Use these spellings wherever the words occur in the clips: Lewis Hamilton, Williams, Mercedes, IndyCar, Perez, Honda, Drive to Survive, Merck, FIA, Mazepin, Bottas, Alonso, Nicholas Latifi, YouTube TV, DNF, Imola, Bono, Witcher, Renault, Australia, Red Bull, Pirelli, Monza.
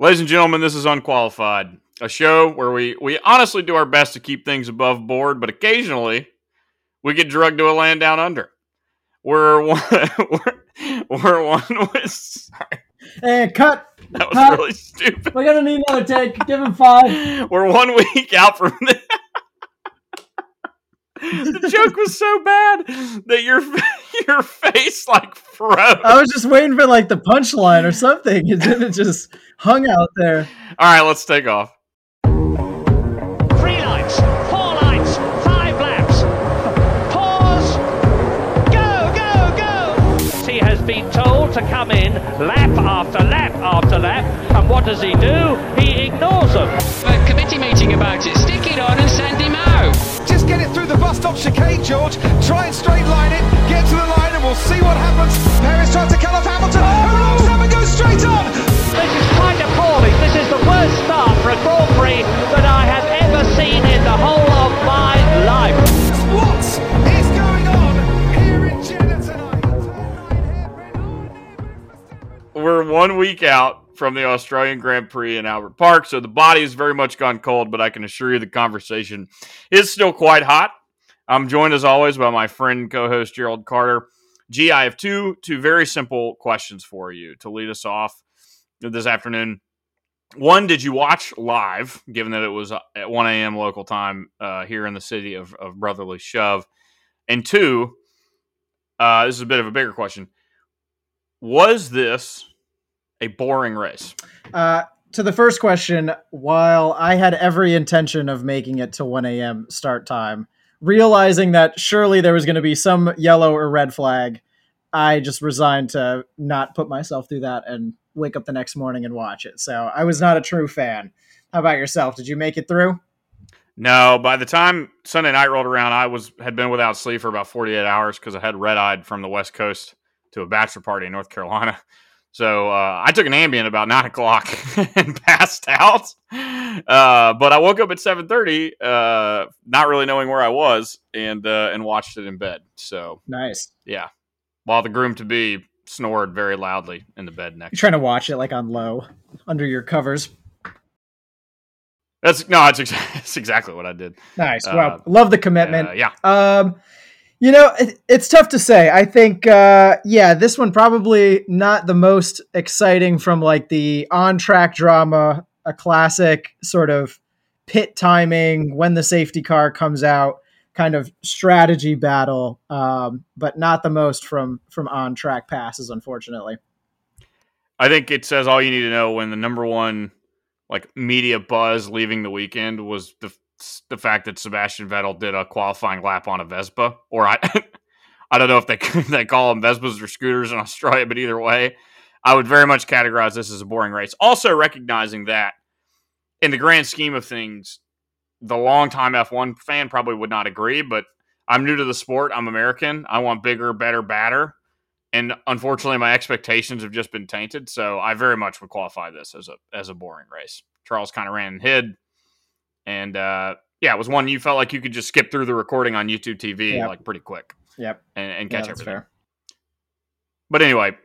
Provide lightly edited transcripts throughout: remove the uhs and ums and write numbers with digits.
Ladies and gentlemen, this is Unqualified, a show where we honestly do our best to keep things above board, but occasionally we get drugged to a land down under. We're one with... Sorry. And cut. That was really stupid. We're going to need another take. Give him 5. We're 1 week out from this. The joke was so bad that your face like froze. I was just waiting for like the punchline or something, and then it just hung out there. All right, let's take off. 3 lights, 4 lights, 5 laps. Pause. Go, go, go. He has been told to come in lap after lap after lap, and what does he do? He ignores them. A committee meeting about it. Stick it on and send him out. Just get it through the bus stop chicane, George. Try and straight line it. Get to the line and we'll see what happens. Perez tries to cut off Hamilton. Who locks up and goes straight on? This is kind of appalling. This is the worst start for a Grand Prix that I have ever seen in the whole of my life. What is going on here in Jeddah tonight? We're 1 week out from the Australian Grand Prix in Albert Park. So the body has very much gone cold, but I can assure you the conversation is still quite hot. I'm joined as always by my friend, co-host Gerald Carter. G, I have two very simple questions for you to lead us off this afternoon. One, did you watch live, given that it was at 1 a.m. local time here in the city of brotherly shove? And two, this is a bit of a bigger question. Was this a boring race? To the first question, while I had every intention of making it to 1 a.m. start time, realizing that surely there was going to be some yellow or red flag, I just resigned to not put myself through that and wake up the next morning and watch it. So I was not a true fan. How about yourself? Did you make it through? No, by the time Sunday night rolled around, I had been without sleep for about 48 hours because I had red-eyed from the West Coast to a bachelor party in North Carolina. So I took an Ambien about 9 o'clock and passed out. But I woke up at 7:30, not really knowing where I was, and watched it in bed. So nice. Yeah. While the groom-to-be snored very loudly in the bed next. You're trying to watch it like on low, under your covers. That's exactly what I did. Nice. Wow. Love the commitment. Yeah. You know, it's tough to say. I think, this one probably not the most exciting from like the on-track drama, a classic sort of pit timing, when the safety car comes out kind of strategy battle, but not the most from on-track passes, unfortunately. I think it says all you need to know when the number one like media buzz leaving the weekend was the fact that Sebastian Vettel did a qualifying lap on a Vespa, or I don't know if they call them Vespas or scooters in Australia, but either way, I would very much categorize this as a boring race. Also recognizing that in the grand scheme of things, the longtime F1 fan probably would not agree, but I'm new to the sport. I'm American. I want bigger, better, badder. And unfortunately, my expectations have just been tainted. So I very much would qualify this as a boring race. Charles kind of ran and hid. And, it was one you felt like you could just skip through the recording on YouTube TV, like pretty quick. Yep. And catch everything. Fair. But anyway,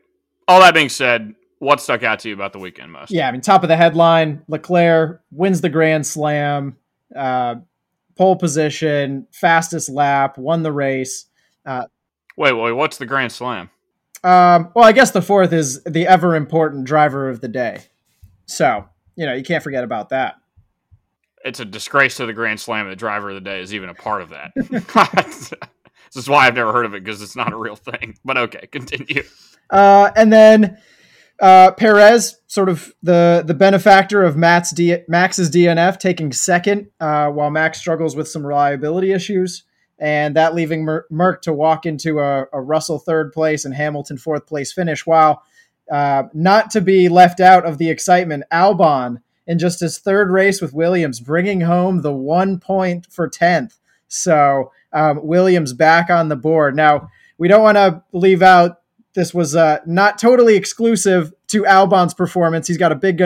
all that being said, what stuck out to you about the weekend most? Yeah, I mean, top of the headline, Leclerc wins the Grand Slam, pole position, fastest lap, won the race. Wait, what's the Grand Slam? I guess the fourth is the ever important driver of the day. So, you can't forget about that. It's a disgrace to the Grand Slam. The driver of the day is even a part of that. This is why I've never heard of it, because it's not a real thing. But okay, continue. And then Perez, sort of the benefactor of Max's DNF, taking second, while Max struggles with some reliability issues. And that leaving Merck to walk into a Russell third place and Hamilton fourth place finish. While not to be left out of the excitement, Albon, in just his third race with Williams, bringing home the 1 point for 10th. So Williams back on the board. Now, we don't want to leave out this was not totally exclusive to Albon's performance. He's got a big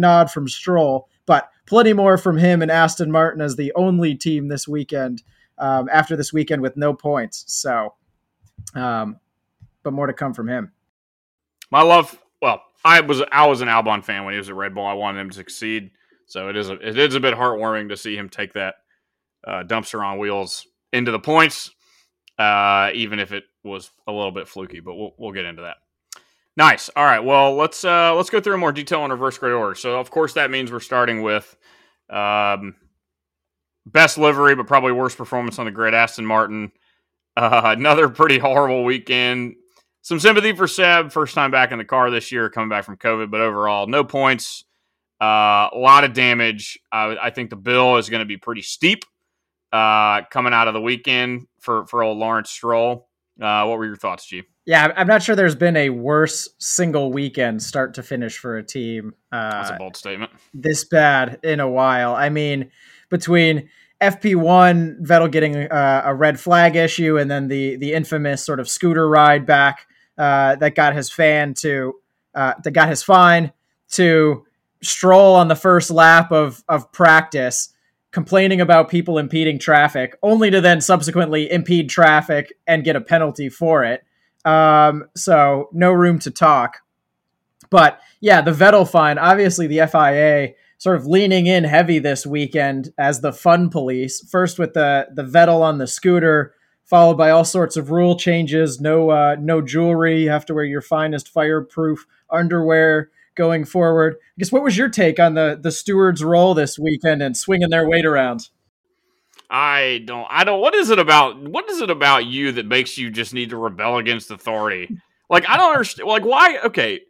nod from Stroll, but plenty more from him and Aston Martin as the only team this weekend, after this weekend with no points. So, but more to come from him. My love, well, I was an Albon fan when he was at Red Bull. I wanted him to succeed. So it is a bit heartwarming to see him take that dumpster on wheels into the points, even if it was a little bit fluky. But we'll get into that. Nice. All right. Well, let's go through more detail in reverse grid order. So of course that means we're starting with best livery, but probably worst performance on the grid. Aston Martin. Another pretty horrible weekend. Some sympathy for Seb, first time back in the car this year, coming back from COVID, but overall, no points, a lot of damage. I think the bill is going to be pretty steep coming out of the weekend for old Lawrence Stroll. What were your thoughts, G? Yeah, I'm not sure there's been a worse single weekend start to finish for a team. That's a bold statement. This bad in a while. I mean, between FP1, Vettel getting a red flag issue, and then the infamous sort of scooter ride back that got his fine, to Stroll on the first lap of practice complaining about people impeding traffic, only to then subsequently impede traffic and get a penalty for it. So no room to talk. But yeah, the Vettel fine, obviously the FIA sort of leaning in heavy this weekend as the fun police, first with the Vettel on the scooter, followed by all sorts of rule changes. No jewelry. You have to wear your finest fireproof underwear going forward. I guess, what was your take on the stewards' role this weekend and swinging their weight around? I don't. What is it about you that makes you just need to rebel against authority? Like, I don't understand. Like, why? Okay.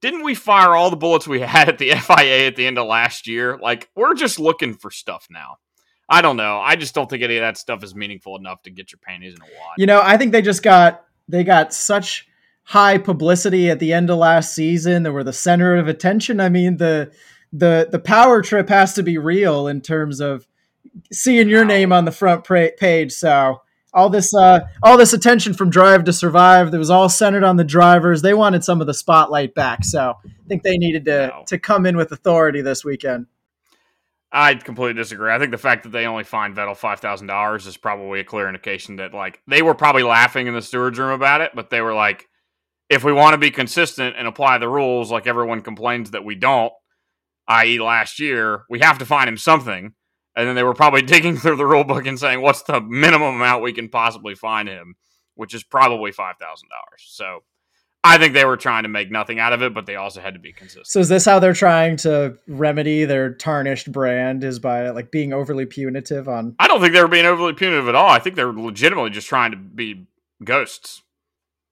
Didn't we fire all the bullets we had at the FIA at the end of last year? Like, we're just looking for stuff now. I don't know. I just don't think any of that stuff is meaningful enough to get your panties in a wad. You know, I think they just got such high publicity at the end of last season. They were the center of attention. I mean, the power trip has to be real in terms of seeing your name on the front page. So all this attention from Drive to Survive that was all centered on the drivers. They wanted some of the spotlight back. So I think they needed to come in with authority this weekend. I completely disagree. I think the fact that they only fined Vettel $5,000 is probably a clear indication that, like, they were probably laughing in the stewards room about it, but they were like, if we want to be consistent and apply the rules, like everyone complains that we don't, i.e. last year, we have to fine him something. And then they were probably digging through the rule book and saying, what's the minimum amount we can possibly fine him, which is probably $5,000. So I think they were trying to make nothing out of it, but they also had to be consistent. So is this how they're trying to remedy their tarnished brand, is by, like, being overly punitive on... I don't think they were being overly punitive at all. I think they're legitimately just trying to be ghosts.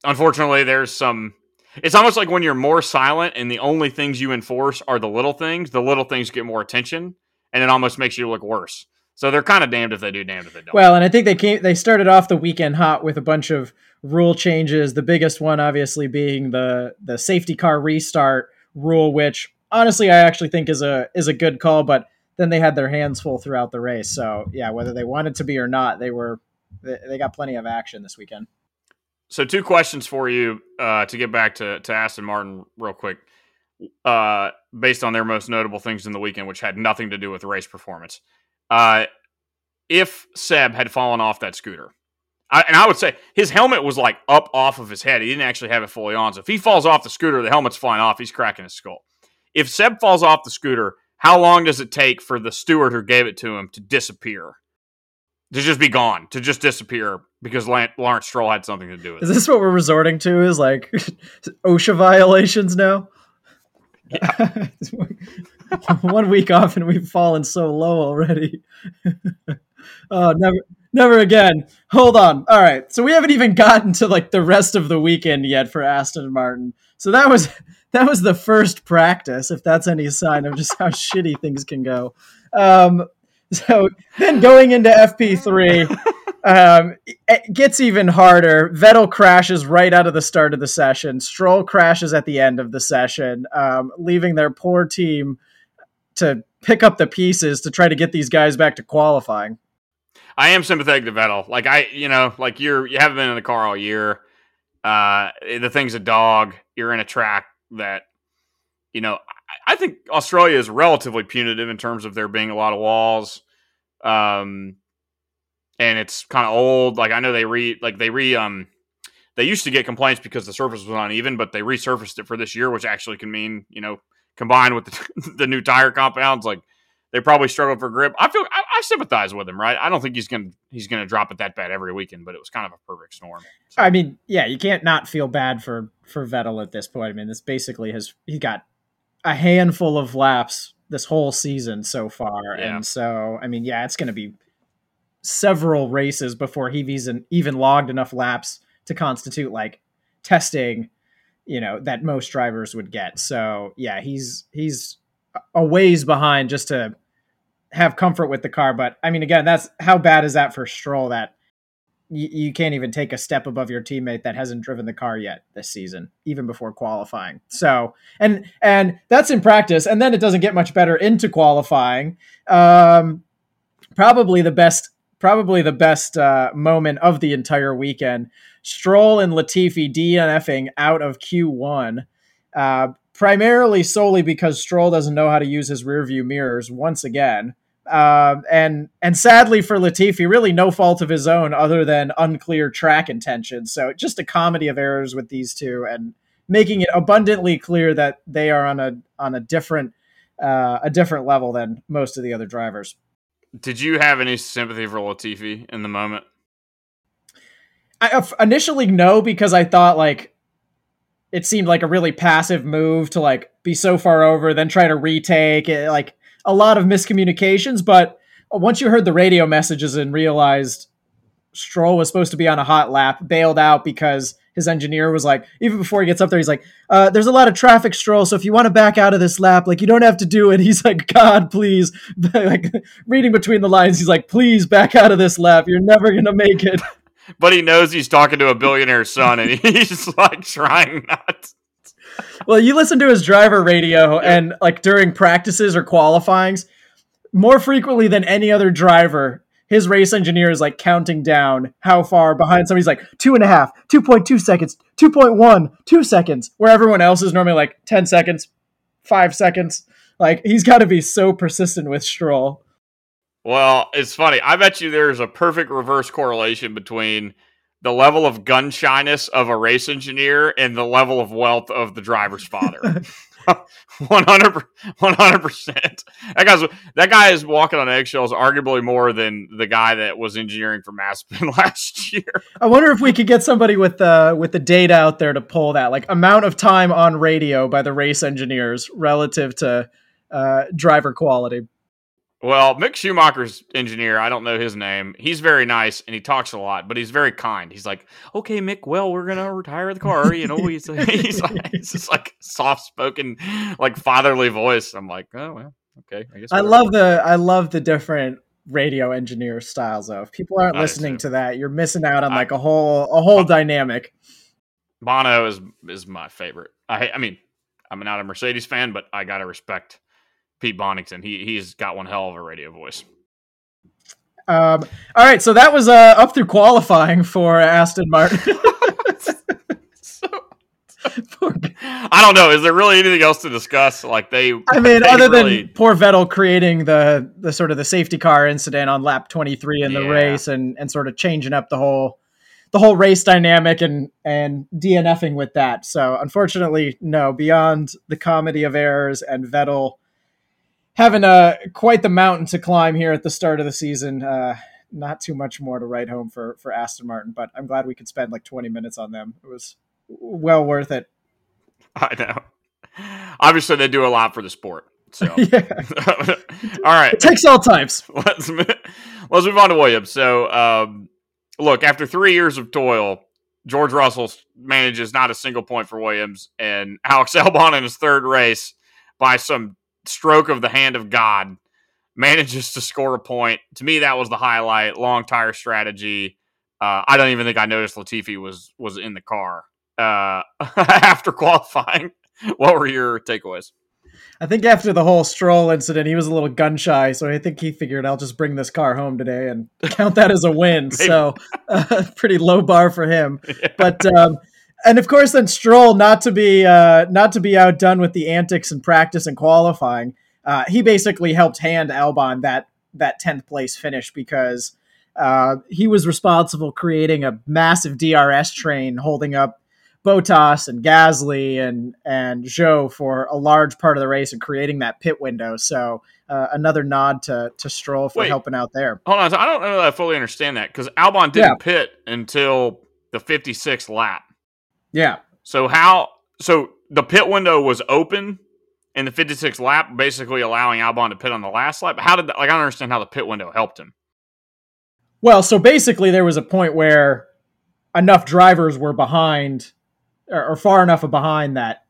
Unfortunately, there's some... It's almost like when you're more silent and the only things you enforce are the little things get more attention. And it almost makes you look worse. So they're kind of damned if they do, damned if they don't. Well, and I think they started off the weekend hot with a bunch of rule changes. The biggest one, obviously, being the safety car restart rule, which honestly I actually think is a good call. But then they had their hands full throughout the race. So yeah, whether they wanted to be or not, they got plenty of action this weekend. So two questions for you to get back to Aston Martin real quick. Based on their most notable things in the weekend, which had nothing to do with race performance. If Seb had fallen off that scooter, I would say his helmet was, like, up off of his head. He didn't actually have it fully on. So if he falls off the scooter, the helmet's flying off. He's cracking his skull. If Seb falls off the scooter, how long does it take for the steward who gave it to him to disappear? To just be gone, to just disappear because Lawrence Stroll had something to do with it. Is this what we're resorting to, is, like, OSHA violations now? Yeah. 1 week off and we've fallen so low already. Oh, never again. Hold on. All right. So we haven't even gotten to, like, the rest of the weekend yet for Aston Martin. So that was the first practice, if that's any sign of just how shitty things can go. So then going into FP3, it gets even harder. Vettel crashes right out of the start of the session. Stroll crashes at the end of the session, leaving their poor team to pick up the pieces to try to get these guys back to qualifying. I am sympathetic to Vettel. Like, you haven't been in the car all year. The thing's a dog. You're in a track that, you know, I think Australia is relatively punitive in terms of there being a lot of walls. And it's kind of old. Like, I know they they used to get complaints because the surface was uneven, but they resurfaced it for this year, which actually can mean, you know, combined with the new tire compounds, like they probably struggled for grip. I sympathize with him, right? I don't think he's gonna drop it that bad every weekend, but it was kind of a perfect storm. So. I mean, yeah, you can't not feel bad for Vettel at this point. I mean, this basically he got a handful of laps this whole season so far, yeah. And so I mean, yeah, it's going to be several races before he's even logged enough laps to constitute like testing, you know, that most drivers would get. So yeah, he's a ways behind just to have comfort with the car. But I mean, again, that's how bad is that for Stroll that you can't even take a step above your teammate that hasn't driven the car yet this season, even before qualifying. So, and that's in practice. And then it doesn't get much better into qualifying. Probably the best moment of the entire weekend. Stroll and Latifi DNFing out of Q1, primarily solely because Stroll doesn't know how to use his rearview mirrors once again. And sadly for Latifi, really no fault of his own other than unclear track intentions. So just a comedy of errors with these two and making it abundantly clear that they are on a different level than most of the other drivers. Did you have any sympathy for Latifi in the moment? I initially no, because I thought like it seemed like a really passive move to like be so far over, then try to retake it, like a lot of miscommunications. But once you heard the radio messages and realized Stroll was supposed to be on a hot lap, bailed out because his engineer was like, even before he gets up there, he's like, there's a lot of traffic, Stroll, so if you want to back out of this lap, like, you don't have to do it. He's like, God, please. Like, reading between the lines, he's like, please back out of this lap. You're never going to make it. But he knows he's talking to a billionaire's son, and he's like trying not to. Well, you listen to his driver radio, and like during practices or qualifyings, more frequently than any other driver, his race engineer is like counting down how far behind somebody's like 2.5, 2.2 seconds, 2.1, 2 seconds, where everyone else is normally like 10 seconds, 5 seconds. Like he's got to be so persistent with Stroll. Well, it's funny. I bet you there's a perfect reverse correlation between the level of gun shyness of a race engineer and the level of wealth of the driver's father. 100%. That guy is walking on eggshells, arguably more than the guy that was engineering for Mazepin last year. I wonder if we could get somebody with the data out there to pull that, like amount of time on radio by the race engineers relative to driver quality. Well, Mick Schumacher's engineer, I don't know his name. He's very nice, and he talks a lot, but he's very kind. He's like, okay, Mick, well, we're going to retire the car. You know, he's just like soft-spoken, like fatherly voice. I'm like, oh, well, okay. I guess I love the different radio engineer styles, though. If people aren't listening to that, you're missing out on like a whole dynamic. Bono is my favorite. I mean, I'm not a Mercedes fan, but I got to respect Pete Bonington. He's got one hell of a radio voice. All right, so that was up through qualifying for Aston Martin. I don't know. Is there really anything else to discuss? Like other than poor Vettel creating the sort of the safety car incident on lap 23 in the race and sort of changing up the whole race dynamic and DNFing with that. So unfortunately, no. Beyond the comedy of errors and Vettel having quite the mountain to climb here at the start of the season. Not too much more to write home for Aston Martin, but I'm glad we could spend like 20 minutes on them. It was well worth it. I know. Obviously, they do a lot for the sport. So, all right. It takes all types. Let's move on to Williams. So, look, after 3 years of toil, George Russell manages not a single point for Williams, and Alex Albon in his third race by some stroke of the hand of God manages to score a point. To me, that was the highlight. Long tire strategy. I don't even think I noticed Latifi was in the car after qualifying. What were your takeaways? I think after the whole Stroll incident, he was a little gun shy, so I think he figured I'll just bring this car home today and count that as a win. So pretty low bar for him. Yeah. But and of course, then Stroll, not to be outdone with the antics in practice and qualifying, he basically helped hand Albon that 10th place finish because He was responsible creating a massive DRS train holding up Bottas and Gasly and Zhou for a large part of the race and creating that pit window. So another nod to Stroll for helping out there. Hold on. So I don't know that I fully understand that because Albon didn't pit until the 56th lap. Yeah. So the pit window was open in the 56th lap, basically allowing Albon to pit on the last lap. How did that, I don't understand how the pit window helped him. Well, so basically there was a point where enough drivers were behind or far enough behind that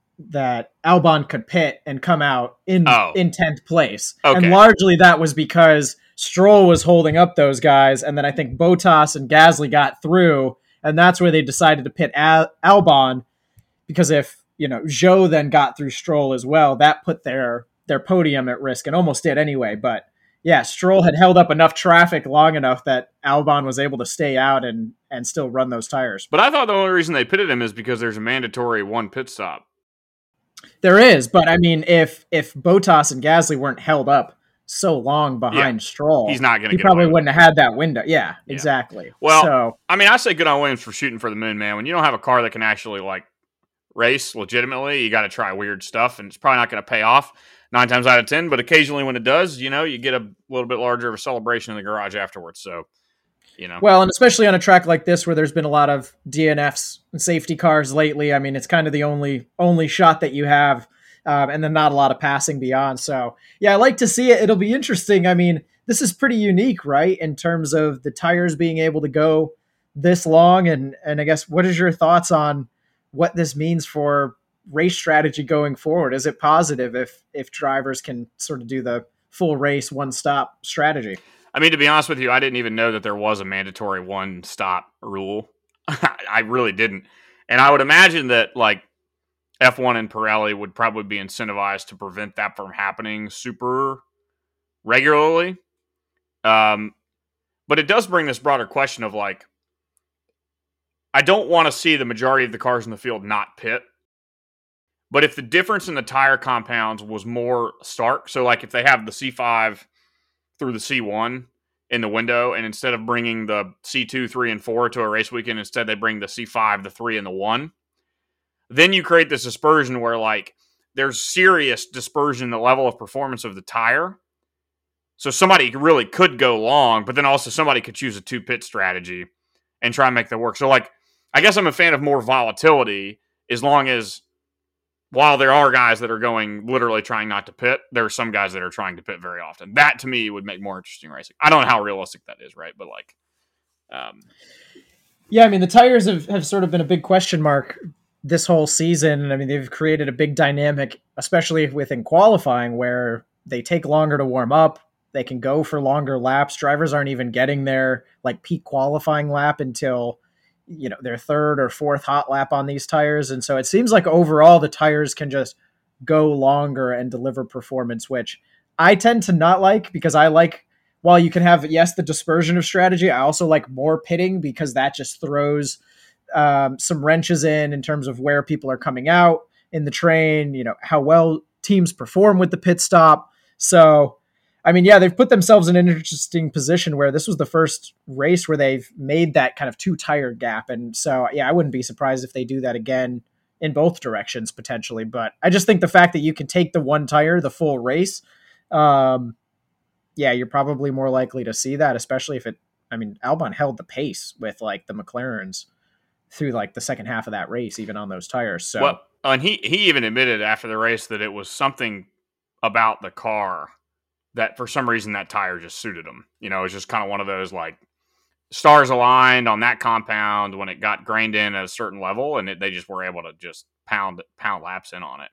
Albon could pit and come out in 10th place. Okay. And largely that was because Stroll was holding up those guys. And then I think Bottas and Gasly got through, and that's where they decided to pit Albon, because if, Zhou then got through Stroll as well, that put their podium at risk, and almost did anyway. But yeah, Stroll had held up enough traffic long enough that Albon was able to stay out and still run those tires. But I thought the only reason they pitted him is because there's a mandatory one pit stop. There is, but I mean, if Bottas and Gasly weren't held up so long behind Stroll, he's not going to. He probably wouldn't have had that window. Yeah, exactly. Well, so, I mean, I say good on Williams for shooting for the moon, man. When you don't have a car that can actually race legitimately, you got to try weird stuff, and it's probably not going to pay off 9 times out of 10, but occasionally when it does, you get a little bit larger of a celebration in the garage afterwards. So, Well, and especially on a track like this where there's been a lot of DNFs and safety cars lately, I mean, it's kind of the only shot that you have, and then not a lot of passing beyond. So, yeah, I like to see it. It'll be interesting. I mean, this is pretty unique, right, in terms of the tires being able to go this long, and I guess what is your thoughts on what this means for race strategy going forward? Is it positive if drivers can sort of do the full race one-stop strategy? I mean, to be honest with you, I didn't even know that there was a mandatory one-stop rule. I really didn't. And I would imagine that F1 and Pirelli would probably be incentivized to prevent that from happening super regularly. But it does bring this broader question of I don't want to see the majority of the cars in the field not pit. But if the difference in the tire compounds was more stark, so if they have the C5 through the C1 in the window, and instead of bringing the C2, 3, and 4 to a race weekend, instead they bring the C5, the 3, and the 1, then you create this dispersion where there's serious dispersion in the level of performance of the tire. So somebody really could go long, but then also somebody could choose a two-pit strategy and try and make that work. So I guess I'm a fan of more volatility as long as, while there are guys that are going literally trying not to pit, there are some guys that are trying to pit very often. That to me would make more interesting racing. I don't know how realistic that is, right? But yeah, I mean, the tires have sort of been a big question mark this whole season. And I mean, they've created a big dynamic, especially within qualifying, where they take longer to warm up. They can go for longer laps. Drivers aren't even getting their peak qualifying lap until their third or fourth hot lap on these tires. And so it seems overall the tires can just go longer and deliver performance, which I tend to not like, because I like, while you can have, yes, the dispersion of strategy, I also like more pitting, because that just throws some wrenches in terms of where people are coming out in the train, how well teams perform with the pit stop. So, I mean, yeah, they've put themselves in an interesting position where this was the first race where they've made that kind of two-tire gap. And so, yeah, I wouldn't be surprised if they do that again in both directions potentially. But I just think the fact that you can take the one tire the full race, you're probably more likely to see that, especially if Albon held the pace with the McLarens through the second half of that race, even on those tires. So, well, and he even admitted after the race that it was something about the car that for some reason that tire just suited him. It was just kind of one of those stars aligned on that compound when it got grained in at a certain level, and they just were able to just pound laps in on it.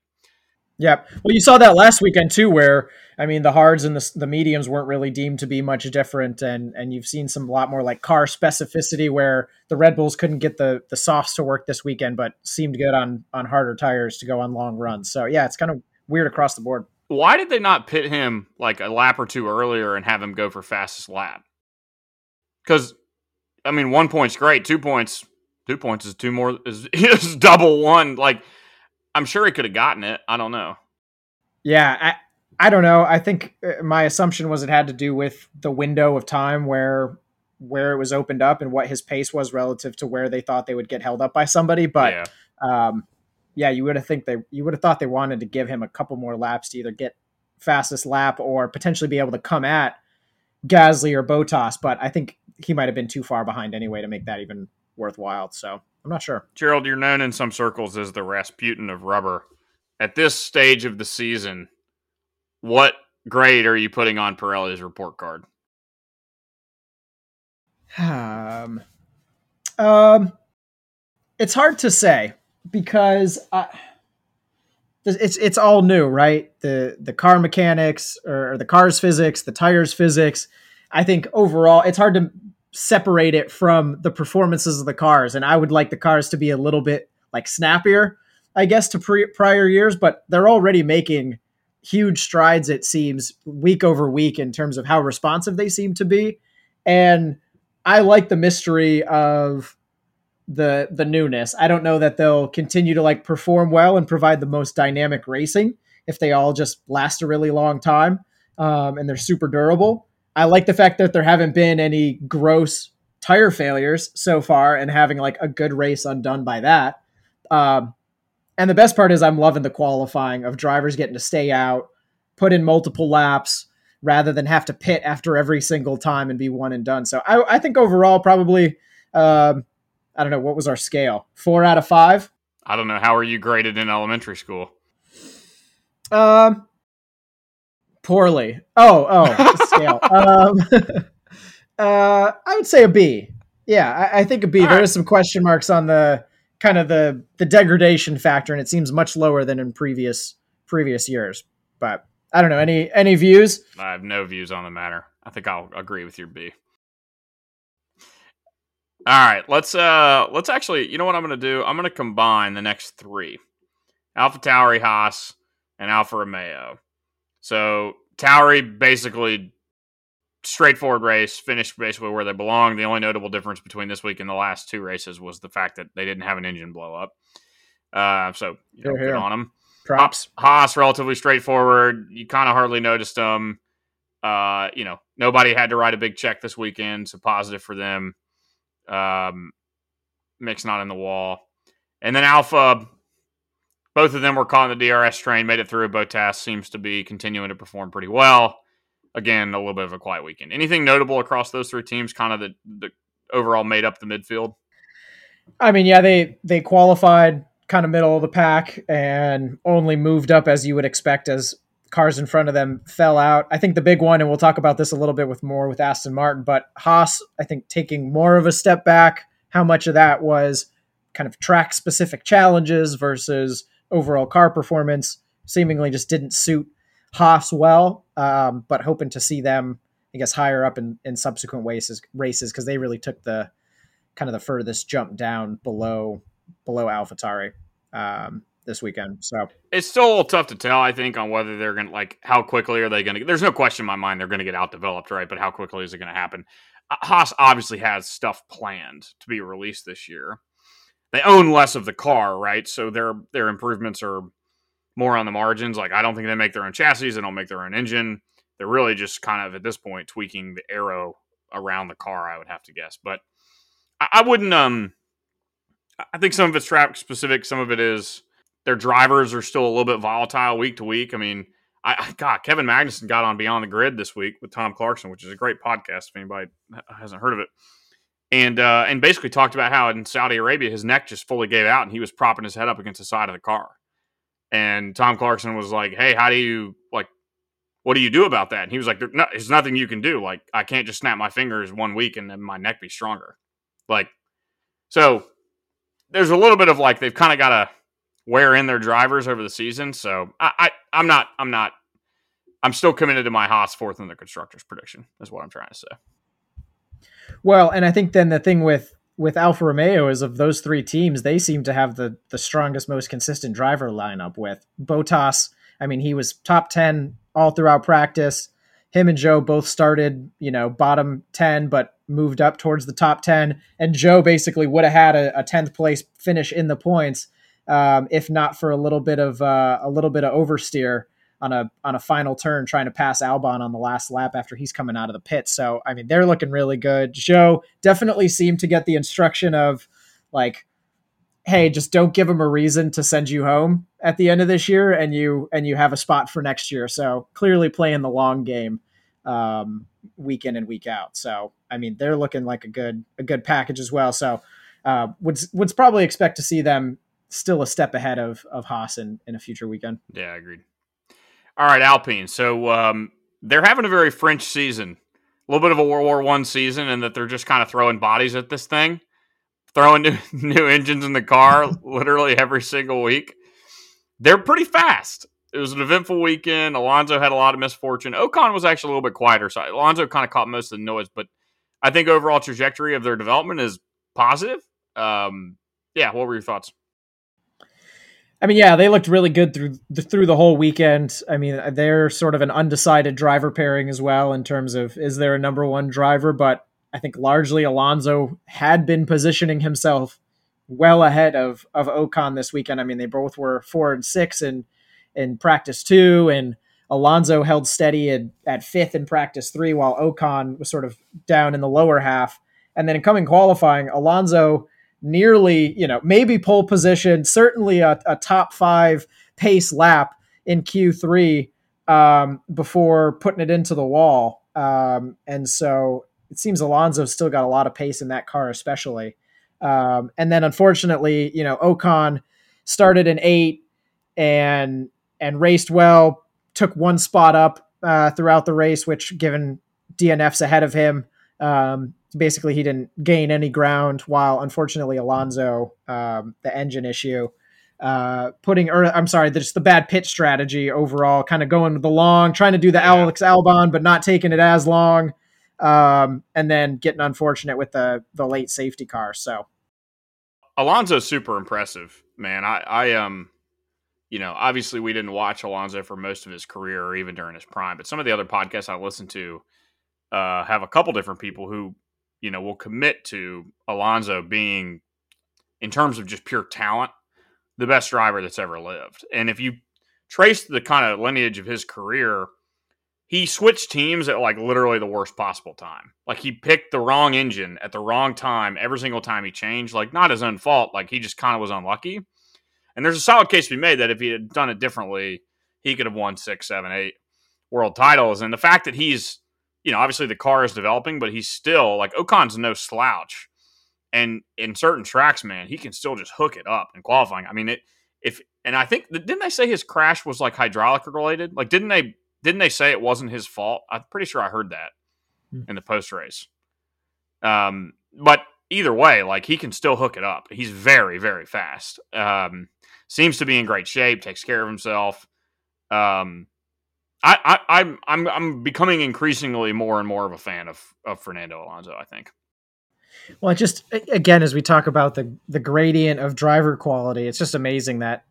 Yeah. Well, you saw that last weekend too, where, I mean, the hards and the mediums weren't really deemed to be much different. And you've seen a lot more car specificity where the Red Bulls couldn't get the softs to work this weekend, but seemed good on harder tires to go on long runs. So yeah, it's kind of weird across the board. Why did they not pit him a lap or two earlier and have him go for fastest lap? Because, 1 point's great. 2 points is two more is double one. I'm sure he could have gotten it. I don't know. Yeah, I don't know. I think my assumption was it had to do with the window of time where where it was opened up and what his pace was relative to where they thought they would get held up by somebody. But yeah, you would have thought they wanted to give him a couple more laps to either get fastest lap or potentially be able to come at Gasly or Bottas. But I think he might have been too far behind anyway to make that even worthwhile. So I'm not sure. Gerald, you're known in some circles as the Rasputin of rubber. At this stage of the season, what grade are you putting on Pirelli's report card? It's hard to say because it's all new, right? The car mechanics or the car's physics, the tires physics. I think overall it's hard to separate it from the performances of the cars. And I would like the cars to be a little bit like snappier, I guess, to prior years, but they're already making huge strides, it seems, week over week in terms of how responsive they seem to be. And I like the mystery of the newness. I don't know that they'll continue to like perform well and provide the most dynamic racing if they all just last a really long time and they're super durable. I like the fact that there haven't been any gross tire failures so far and having like a good race undone by that. And the best part is I'm loving the qualifying of drivers getting to stay out, put in multiple laps, rather than have to pit after every single time and be one and done. So I think overall probably, I don't know, what was our scale? 4 out of 5? I don't know. How are you graded in elementary school? Poorly. Oh, scale. I would say a B. Yeah, I think a B. All there is some question marks on the kind of the degradation factor, and it seems much lower than in previous years, but I don't know. Any views? I have no views on the matter. I think I'll agree with your B. All right, let's actually, you know what I'm going to do? I'm going to combine the next three, AlphaTauri, Haas, and Alfa Romeo. So Tauri, basically straightforward race, finished basically where they belong. The only notable difference between this week and the last two races was the fact that they didn't have an engine blow up. So you know, good on them. Props. Haas, relatively straightforward. You kind of hardly noticed them. Nobody had to write a big check this weekend, so positive for them. Mick's not in the wall. And then Alpha, both of them were caught in the DRS train, made it through. Bottas seems to be continuing to perform pretty well. Again, a little bit of a quiet weekend. Anything notable across those three teams, kind of the overall made up the midfield? I mean, yeah, they qualified kind of middle of the pack and only moved up as you would expect as cars in front of them fell out. I think the big one, and we'll talk about this a little bit with Aston Martin, but Haas, I think, taking more of a step back. How much of that was kind of track specific challenges versus overall car performance seemingly just didn't suit Haas well, but hoping to see them, I guess, higher up in subsequent races because they really took the kind of the furthest jump down below AlphaTauri this weekend. So it's still a little tough to tell, I think, on whether they're going to, like, how quickly are they going to, there's no question in my mind they're going to get outdeveloped, right? But how quickly is it going to happen? Haas obviously has stuff planned to be released this year. They own less of the car, right? So their improvements are more on the margins. Like, I don't think they make their own chassis. They don't make their own engine. They're really just kind of, at this point, tweaking the aero around the car, I would have to guess. But I wouldn't, I think some of it's track specific. Some of it is their drivers are still a little bit volatile week to week. I mean, Kevin Magnussen got on Beyond the Grid this week with Tom Clarkson, which is a great podcast if anybody hasn't heard of it. And basically talked about how in Saudi Arabia, his neck just fully gave out and he was propping his head up against the side of the car. And Tom Clarkson was like, hey, how do you like, what do you do about that? And he was like, there's nothing you can do. Like, I can't just snap my fingers one week and then my neck be stronger. Like, so there's a little bit of like they've kind of got to wear in their drivers over the season. So I'm still committed to my Haas fourth in the constructors prediction. That's what I'm trying to say. Well, and I think then the thing with Alfa Romeo is of those three teams, they seem to have the strongest, most consistent driver lineup with Bottas. I mean, he was top 10 all throughout practice. Him and Zhou both started, bottom 10, but moved up towards the top 10. And Zhou basically would have had a 10th place finish in the points if not for a little bit of oversteer on a final turn trying to pass Albon on the last lap after he's coming out of the pit. So, I mean, they're looking really good. Zhou definitely seemed to get the instruction of, like, hey, just don't give him a reason to send you home at the end of this year, and you have a spot for next year. So clearly playing the long game week in and week out. So, I mean, they're looking like a good package as well. So would probably expect to see them still a step ahead of Haas in a future weekend. Yeah, agreed. All right, Alpine. So they're having a very French season, a little bit of a World War I season, and that they're just kind of throwing bodies at this thing, throwing new engines in the car literally every single week. They're pretty fast. It was an eventful weekend. Alonso had a lot of misfortune. Ocon was actually a little bit quieter, so Alonso kind of caught most of the noise, but I think overall trajectory of their development is positive. Yeah, what were your thoughts? I mean, yeah, they looked really good through the whole weekend. I mean, they're sort of an undecided driver pairing as well in terms of, is there a number one driver? But I think largely Alonso had been positioning himself well ahead of Ocon this weekend. I mean, they both were 4 and 6 in practice 2, and Alonso held steady at 5th in practice 3, while Ocon was sort of down in the lower half. And then in coming qualifying, Alonso nearly, maybe pole position, certainly a top 5 pace lap in Q3 before putting it into the wall. And so it seems Alonso's still got a lot of pace in that car, especially. And then unfortunately, Ocon started in 8th and raced well, took one spot up throughout the race, which given DNFs ahead of him, basically he didn't gain any ground, while unfortunately Alonso, the engine issue, just the bad pit strategy overall, kind of going the long, trying to do the Alex Albon, but not taking it as long. And then getting unfortunate with the late safety car. So Alonso's super impressive, man. I obviously we didn't watch Alonso for most of his career or even during his prime, but some of the other podcasts I listen to, have a couple different people who, will commit to Alonso being, in terms of just pure talent, the best driver that's ever lived. And if you trace the kind of lineage of his career, he switched teams at literally the worst possible time. He picked the wrong engine at the wrong time every single time he changed. Not his own fault. He just kind of was unlucky. And there's a solid case to be made that if he had done it differently, he could have won 6, 7, 8 world titles. And the fact that he's, obviously the car is developing, but he's still Ocon's no slouch. And in certain tracks, man, he can still just hook it up in qualifying. I mean, I think, didn't they say his crash was hydraulic related? Didn't they say it wasn't his fault? I'm pretty sure I heard that in the post-race. But either way, he can still hook it up. He's very, very fast. Seems to be in great shape, takes care of himself. I'm becoming increasingly more and more of a fan of Fernando Alonso, I think. Well, again, as we talk about the gradient of driver quality, it's just amazing that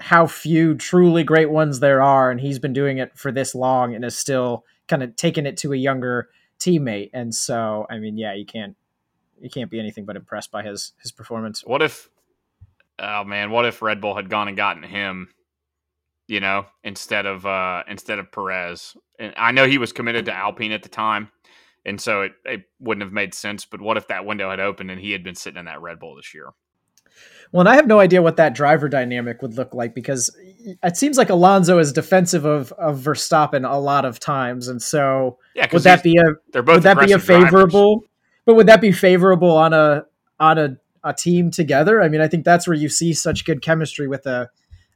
how few truly great ones there are. And he's been doing it for this long and is still kind of taking it to a younger teammate. And so, I mean, yeah, you can't be anything but impressed by his performance. What if Red Bull had gone and gotten him, instead of Perez? And I know he was committed to Alpine at the time, and so it wouldn't have made sense. But what if that window had opened and he had been sitting in that Red Bull this year? Well, and I have no idea what that driver dynamic would look like, because it seems like Alonso is defensive of Verstappen a lot of times, and so would that be favorable? But would that be favorable on a team together? I mean, I think that's where you see such good chemistry with a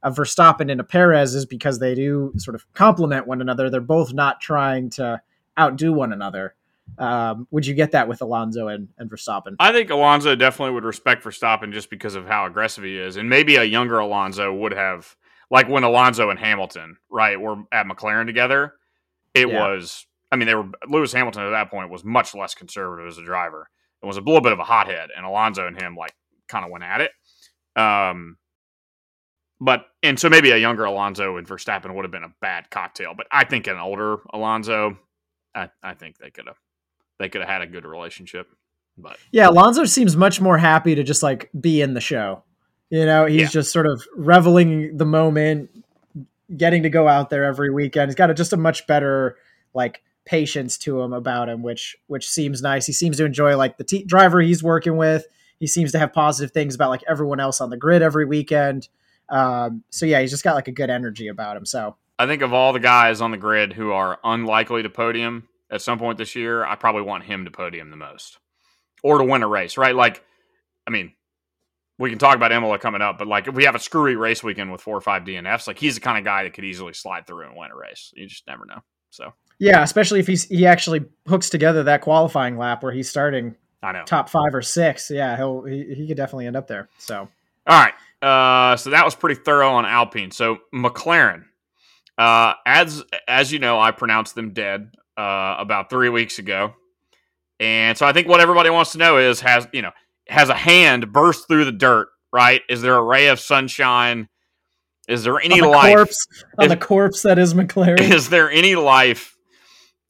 Verstappen and a Perez, is because they do sort of complement one another. They're both not trying to outdo one another. Would you get that with Alonso and Verstappen? I think Alonso definitely would respect Verstappen just because of how aggressive he is. And maybe a younger Alonso would have, when Alonso and Hamilton, right, were at McLaren together, Lewis Hamilton at that point was much less conservative as a driver. It was a little bit of a hothead, and Alonso and him, kind of went at it. And so maybe a younger Alonso and Verstappen would have been a bad cocktail, but I think an older Alonso, I think they could have had a good relationship, but yeah, Alonso seems much more happy to just be in the show. He's just sort of reveling the moment, getting to go out there every weekend. He's got a, just a much better like patience to him about him, which seems nice. He seems to enjoy like the driver he's working with. He seems to have positive things about like everyone else on the grid every weekend. So yeah, he's just got like a good energy about him. So I think of all the guys on the grid who are unlikely to podium at some point this year, I probably want him to podium the most or to win a race, right? Like, I mean, we can talk about Imola coming up, but like if we have a screwy race weekend with 4 or 5 DNFs, like he's the kind of guy that could easily slide through and win a race. You just never know. So yeah, especially if he actually hooks together that qualifying lap where he's starting top 5 or 6. Yeah, he could definitely end up there. So all right, so that was pretty thorough on Alpine. So McLaren, as you know, I pronounced them dead about 3 weeks ago, and so I think what everybody wants to know is has a hand burst thugh the dirt, right? Is there a ray of sunshine? Is there any life on the corpse that is McLaren? Is there any life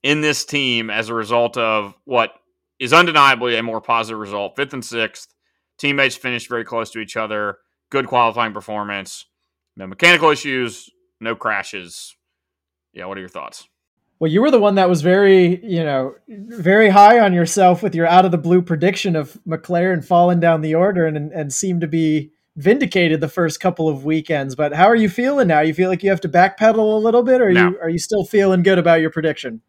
in this team as a result of what is undeniably a more positive result? 5th and 6th, teammates finished very close to each other. Good qualifying performance. No mechanical issues. No crashes. Yeah, what are your thoughts? Well, you were the one that was very high on yourself with your out of the blue prediction of McLaren falling down the order and seemed to be vindicated the first couple of weekends. But how are you feeling now? You feel like you have to backpedal a little bit, or are you still feeling good about your prediction?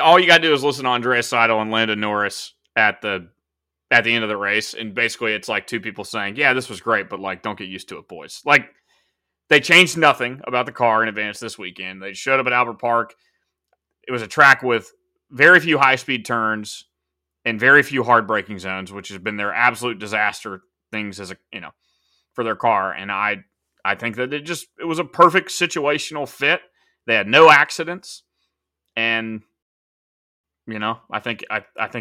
All you got to do is listen to Andreas Seidel and Landon Norris at the end of the race, and basically it's like two people saying, "Yeah, this was great, but like don't get used to it, boys." Like they changed nothing about the car in advance this weekend. They showed up at Albert Park. It was a track with very few high-speed turns and very few hard braking zones, which has been their absolute disaster things as for their car. And I think that it was a perfect situational fit. They had no accidents, and I think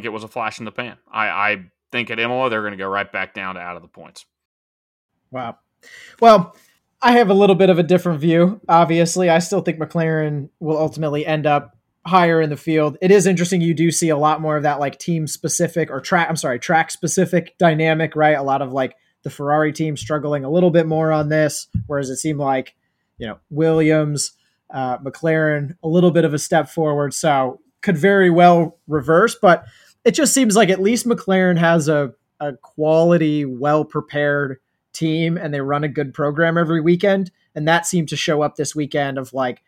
it was a flash in the pan. I think at Imola they're going to go right back down to out of the points. Wow. Well, I have a little bit of a different view. Obviously, I still think McLaren will ultimately end up higher in the field. It is interesting. You do see a lot more of that, like team specific or track specific dynamic, right? A lot of like the Ferrari team struggling a little bit more on this, whereas it seemed like, Williams, McLaren, a little bit of a step forward. So could very well reverse, but it just seems like at least McLaren has a quality, well-prepared team and they run a good program every weekend. And that seemed to show up this weekend of like,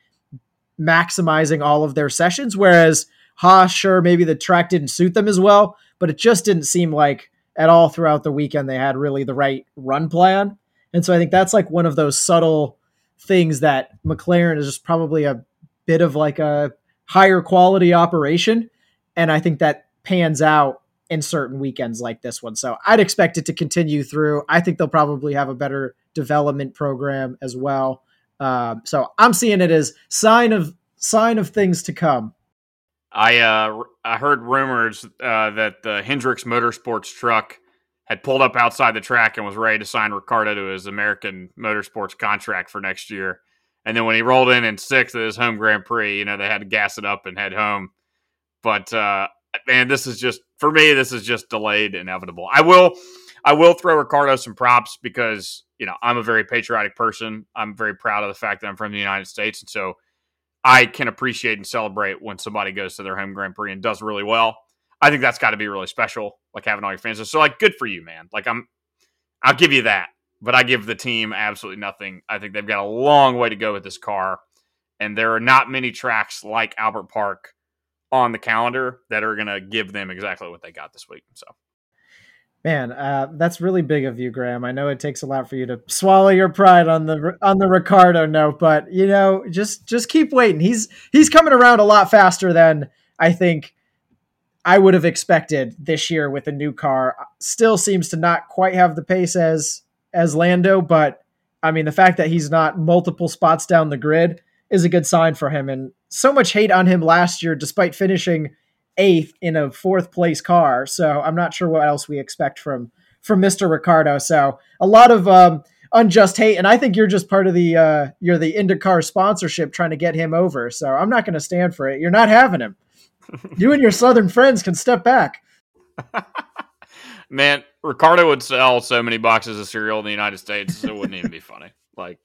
maximizing all of their sessions, whereas Haas, sure, maybe the track didn't suit them as well, but it just didn't seem like at all throughout the weekend they had really the right run plan. And so I think that's like one of those subtle things that McLaren is just probably a bit of like a higher quality operation, and I think that pans out in certain weekends like this one. So I'd expect it to continue through. I think they'll probably have a better development program as well. So I'm seeing it as sign of things to come. I heard rumors that the Hendricks Motorsports truck had pulled up outside the track and was ready to sign Ricciardo to his American Motorsports contract for next year. And then when he rolled in 6th at his home Grand Prix, they had to gas it up and head home. But man, this is just delayed inevitable. I will throw Ricardo some props because, I'm a very patriotic person. I'm very proud of the fact that I'm from the United States. And so I can appreciate and celebrate when somebody goes to their home Grand Prix and does really well. I think that's got to be really special, like having all your fans. So like, good for you, man. Like I'll give you that, but I give the team absolutely nothing. I think they've got a long way to go with this car. And there are not many tracks like Albert Park on the calendar that are going to give them exactly what they got this week. So. Man, that's really big of you, Graham. I know it takes a lot for you to swallow your pride on the Ricardo note, but just keep waiting. He's coming around a lot faster than I think I would have expected this year with a new car. Still seems to not quite have the pace as Lando, but I mean the fact that he's not multiple spots down the grid is a good sign for him. And so much hate on him last year, despite finishing 8th in a 4th place car. So I'm not sure what else we expect from Mr. Ricardo. So a lot of unjust hate. And I think you're just part of the IndyCar sponsorship trying to get him over. So I'm not going to stand for it. You're not having him. You and your Southern friends can step back. Man, Ricardo would sell so many boxes of cereal in the United States. It wouldn't even be funny. Like,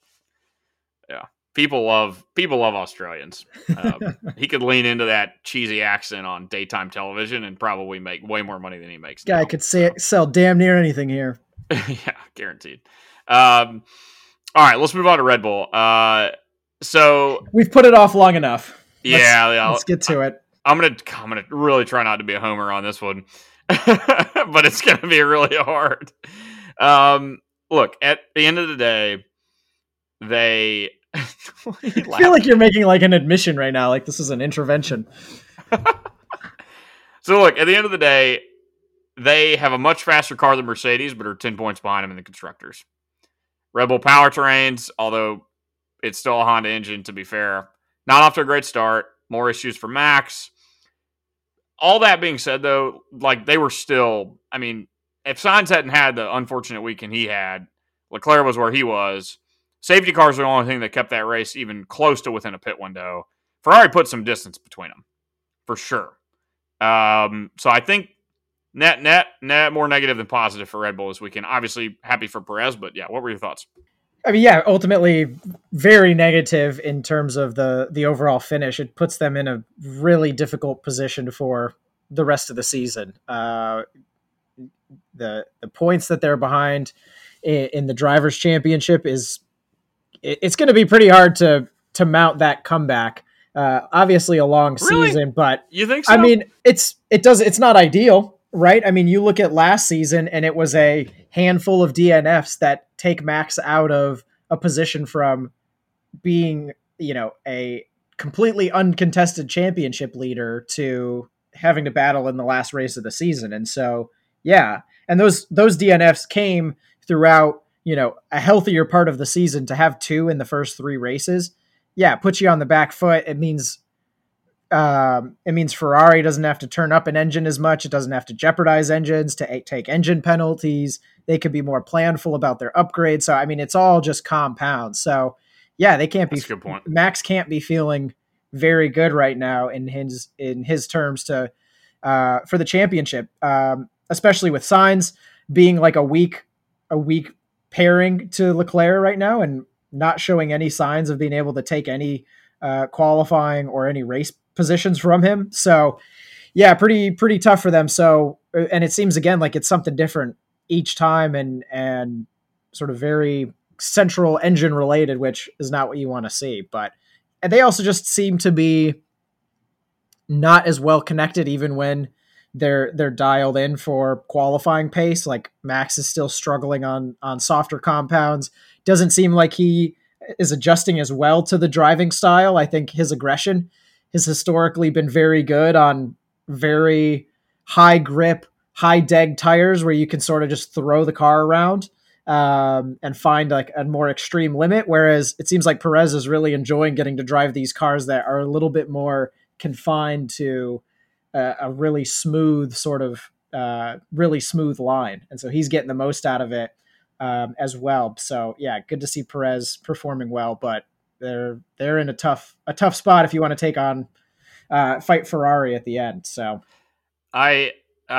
yeah. People love Australians. He could lean into that cheesy accent on daytime television and probably make way more money than he makes. Guy could sell damn near anything here. Yeah, guaranteed. All right, let's move on to Red Bull. So we've put it off long enough. Let's get to it. I'm gonna really try not to be a homer on this one, but it's gonna be really hard. Look, at the end of the day, they. I feel like you're making like an admission right now, like this is an intervention. So look, at the end of the day, they have a much faster car than Mercedes, but are 10 points behind them in the constructors. Red Bull powertrains, although it's still a Honda engine, to be fair, not off to a great start. More issues for Max. All that being said, though, like they were still, I mean, if Sainz hadn't had the unfortunate weekend he had, Leclerc was where he was. Safety cars are the only thing that kept that race even close to within a pit window. Ferrari put some distance between them, for sure. So I think net more negative than positive for Red Bull this weekend. Obviously happy for Perez, but yeah, what were your thoughts? I mean, yeah, ultimately very negative in terms of the overall finish. It puts them in a really difficult position for the rest of the season. The points that they're behind in the Drivers' Championship is... It's going to be pretty hard to mount that comeback. Obviously, a long season, but you think so? I mean, it's not ideal, right? I mean, you look at last season, and it was a handful of DNFs that take Max out of a position from being, you know, a completely uncontested championship leader to having to battle in the last race of the season. And so, yeah, and those DNFs came throughout. You know, a healthier part of the season to have two in the first three races. Yeah. Puts you on the back foot. It means Ferrari doesn't have to turn up an engine as much. It doesn't have to jeopardize engines to take engine penalties. They could be more planful about their upgrades. So, I mean, it's all just compounds. So yeah, they can't be, that's a good point. Max can't be feeling very good right now in his terms for the championship, especially with Sainz being like a weak pairing to Leclerc right now and not showing any signs of being able to take any qualifying or any race positions from him. So yeah, pretty tough for them. So, and it seems again, like it's something different each time and sort of very central engine related, which is not what you want to see, but and they also just seem to be not as well connected, even when they're dialed in for qualifying pace. Like Max is still struggling on softer compounds. Doesn't seem like he is adjusting as well to the driving style. I think his aggression has historically been very good on very high grip, high deg tires where you can sort of just throw the car around and find like a more extreme limit. Whereas it seems like Perez is really enjoying getting to drive these cars that are a little bit more confined to a really smooth sort of really smooth line. And so he's getting the most out of it as well. So yeah, good to see Perez performing well, but they're in a tough spot if you want to take on fight Ferrari at the end. So I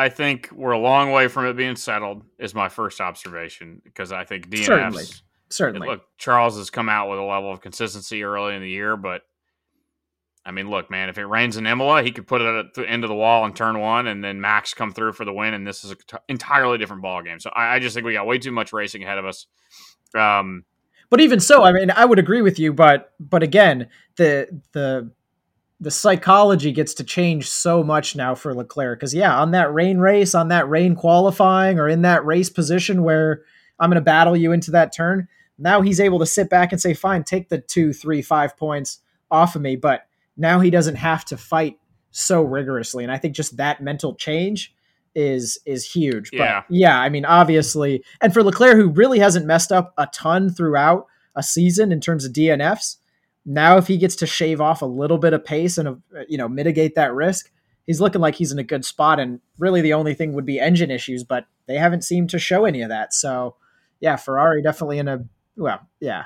think we're a long way from it being settled is my first observation, because I think DNFs certainly. Look, Charles has come out with a level of consistency early in the year, but I mean, look, man, if it rains in Imola, he could put it at the end of the wall in turn one, and then Max come through for the win, and this is an entirely different ballgame. So I just think we got way too much racing ahead of us. But even so, I mean, I would agree with you, but again, the psychology gets to change so much now for Leclerc, because yeah, on that rain race, on that rain qualifying, or in that race position where I'm going to battle you into that turn, now he's able to sit back and say, fine, take the 2, 3, 5 points off of me, but now he doesn't have to fight so rigorously. And I think just that mental change is huge. Yeah. But yeah, I mean, obviously, and for Leclerc, who really hasn't messed up a ton throughout a season in terms of DNFs, now if he gets to shave off a little bit of pace and, you know, mitigate that risk, he's looking like he's in a good spot. And really the only thing would be engine issues, but they haven't seemed to show any of that. So yeah, Ferrari definitely in a, well, yeah.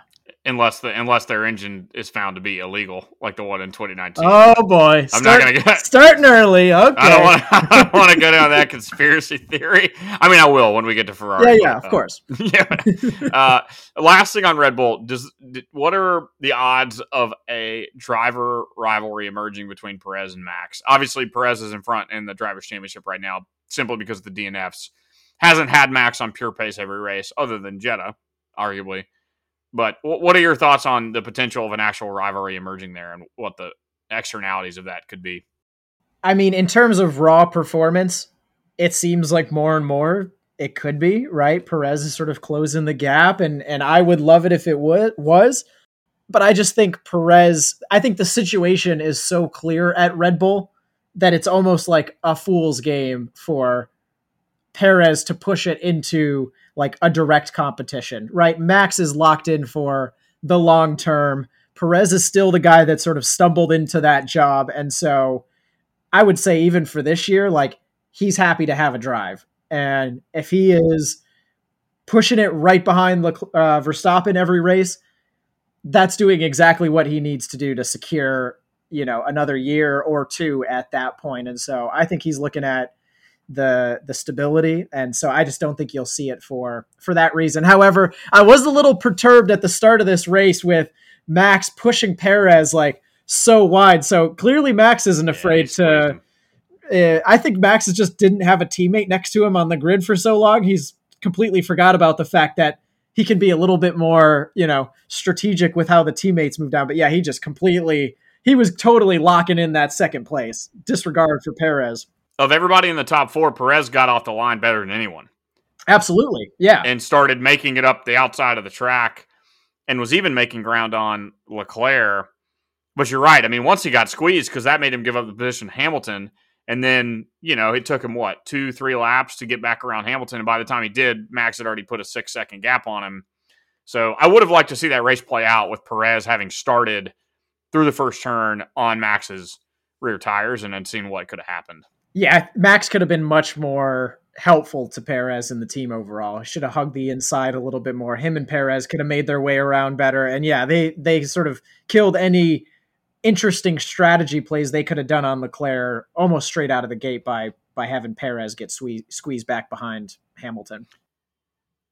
Unless their engine is found to be illegal, like the one in 2019. Oh boy! I'm not gonna get starting early. Okay, I don't want to go down that conspiracy theory. I mean, I will when we get to Ferrari. Yeah, of course. Last thing on Red Bull, what are the odds of a driver rivalry emerging between Perez and Max? Obviously, Perez is in front in the Drivers' Championship right now, simply because of the DNFs. Hasn't had Max on pure pace every race, other than Jeddah, arguably. But what are your thoughts on the potential of an actual rivalry emerging there and what the externalities of that could be? I mean, in terms of raw performance, it seems like more and more it could be, right? Perez is sort of closing the gap, and I would love it if it was. But I just think I think the situation is so clear at Red Bull that it's almost like a fool's game for Perez to push it into like a direct competition, right? Max is locked in for the long term. Perez is still the guy that sort of stumbled into that job. And so I would say even for this year, like he's happy to have a drive. And if he is pushing it right behind Verstappen every race, that's doing exactly what he needs to do to secure, you know, another year or two at that point. And so I think he's looking at the stability. And so I just don't think you'll see it for that reason. However, I was a little perturbed at the start of this race with Max pushing Perez like so wide. So clearly Max isn't afraid I think Max just didn't have a teammate next to him on the grid for so long. He's completely forgot about the fact that he can be a little bit more, you know, strategic with how the teammates move down. But yeah, he was totally locking in that second place, disregard for Perez. Of everybody in the top four, Perez got off the line better than anyone. Absolutely, yeah. And started making it up the outside of the track and was even making ground on Leclerc. But you're right. I mean, once he got squeezed, because that made him give up the position to Hamilton, and then, you know, it took him, what, 2-3 laps to get back around Hamilton, and by the time he did, Max had already put a 6-second gap on him. So I would have liked to see that race play out with Perez having started through the first turn on Max's rear tires and then seen what could have happened. Yeah, Max could have been much more helpful to Perez and the team overall. He should have hugged the inside a little bit more. Him and Perez could have made their way around better. And yeah, they sort of killed any interesting strategy plays they could have done on Leclerc almost straight out of the gate by having Perez get squeezed back behind Hamilton.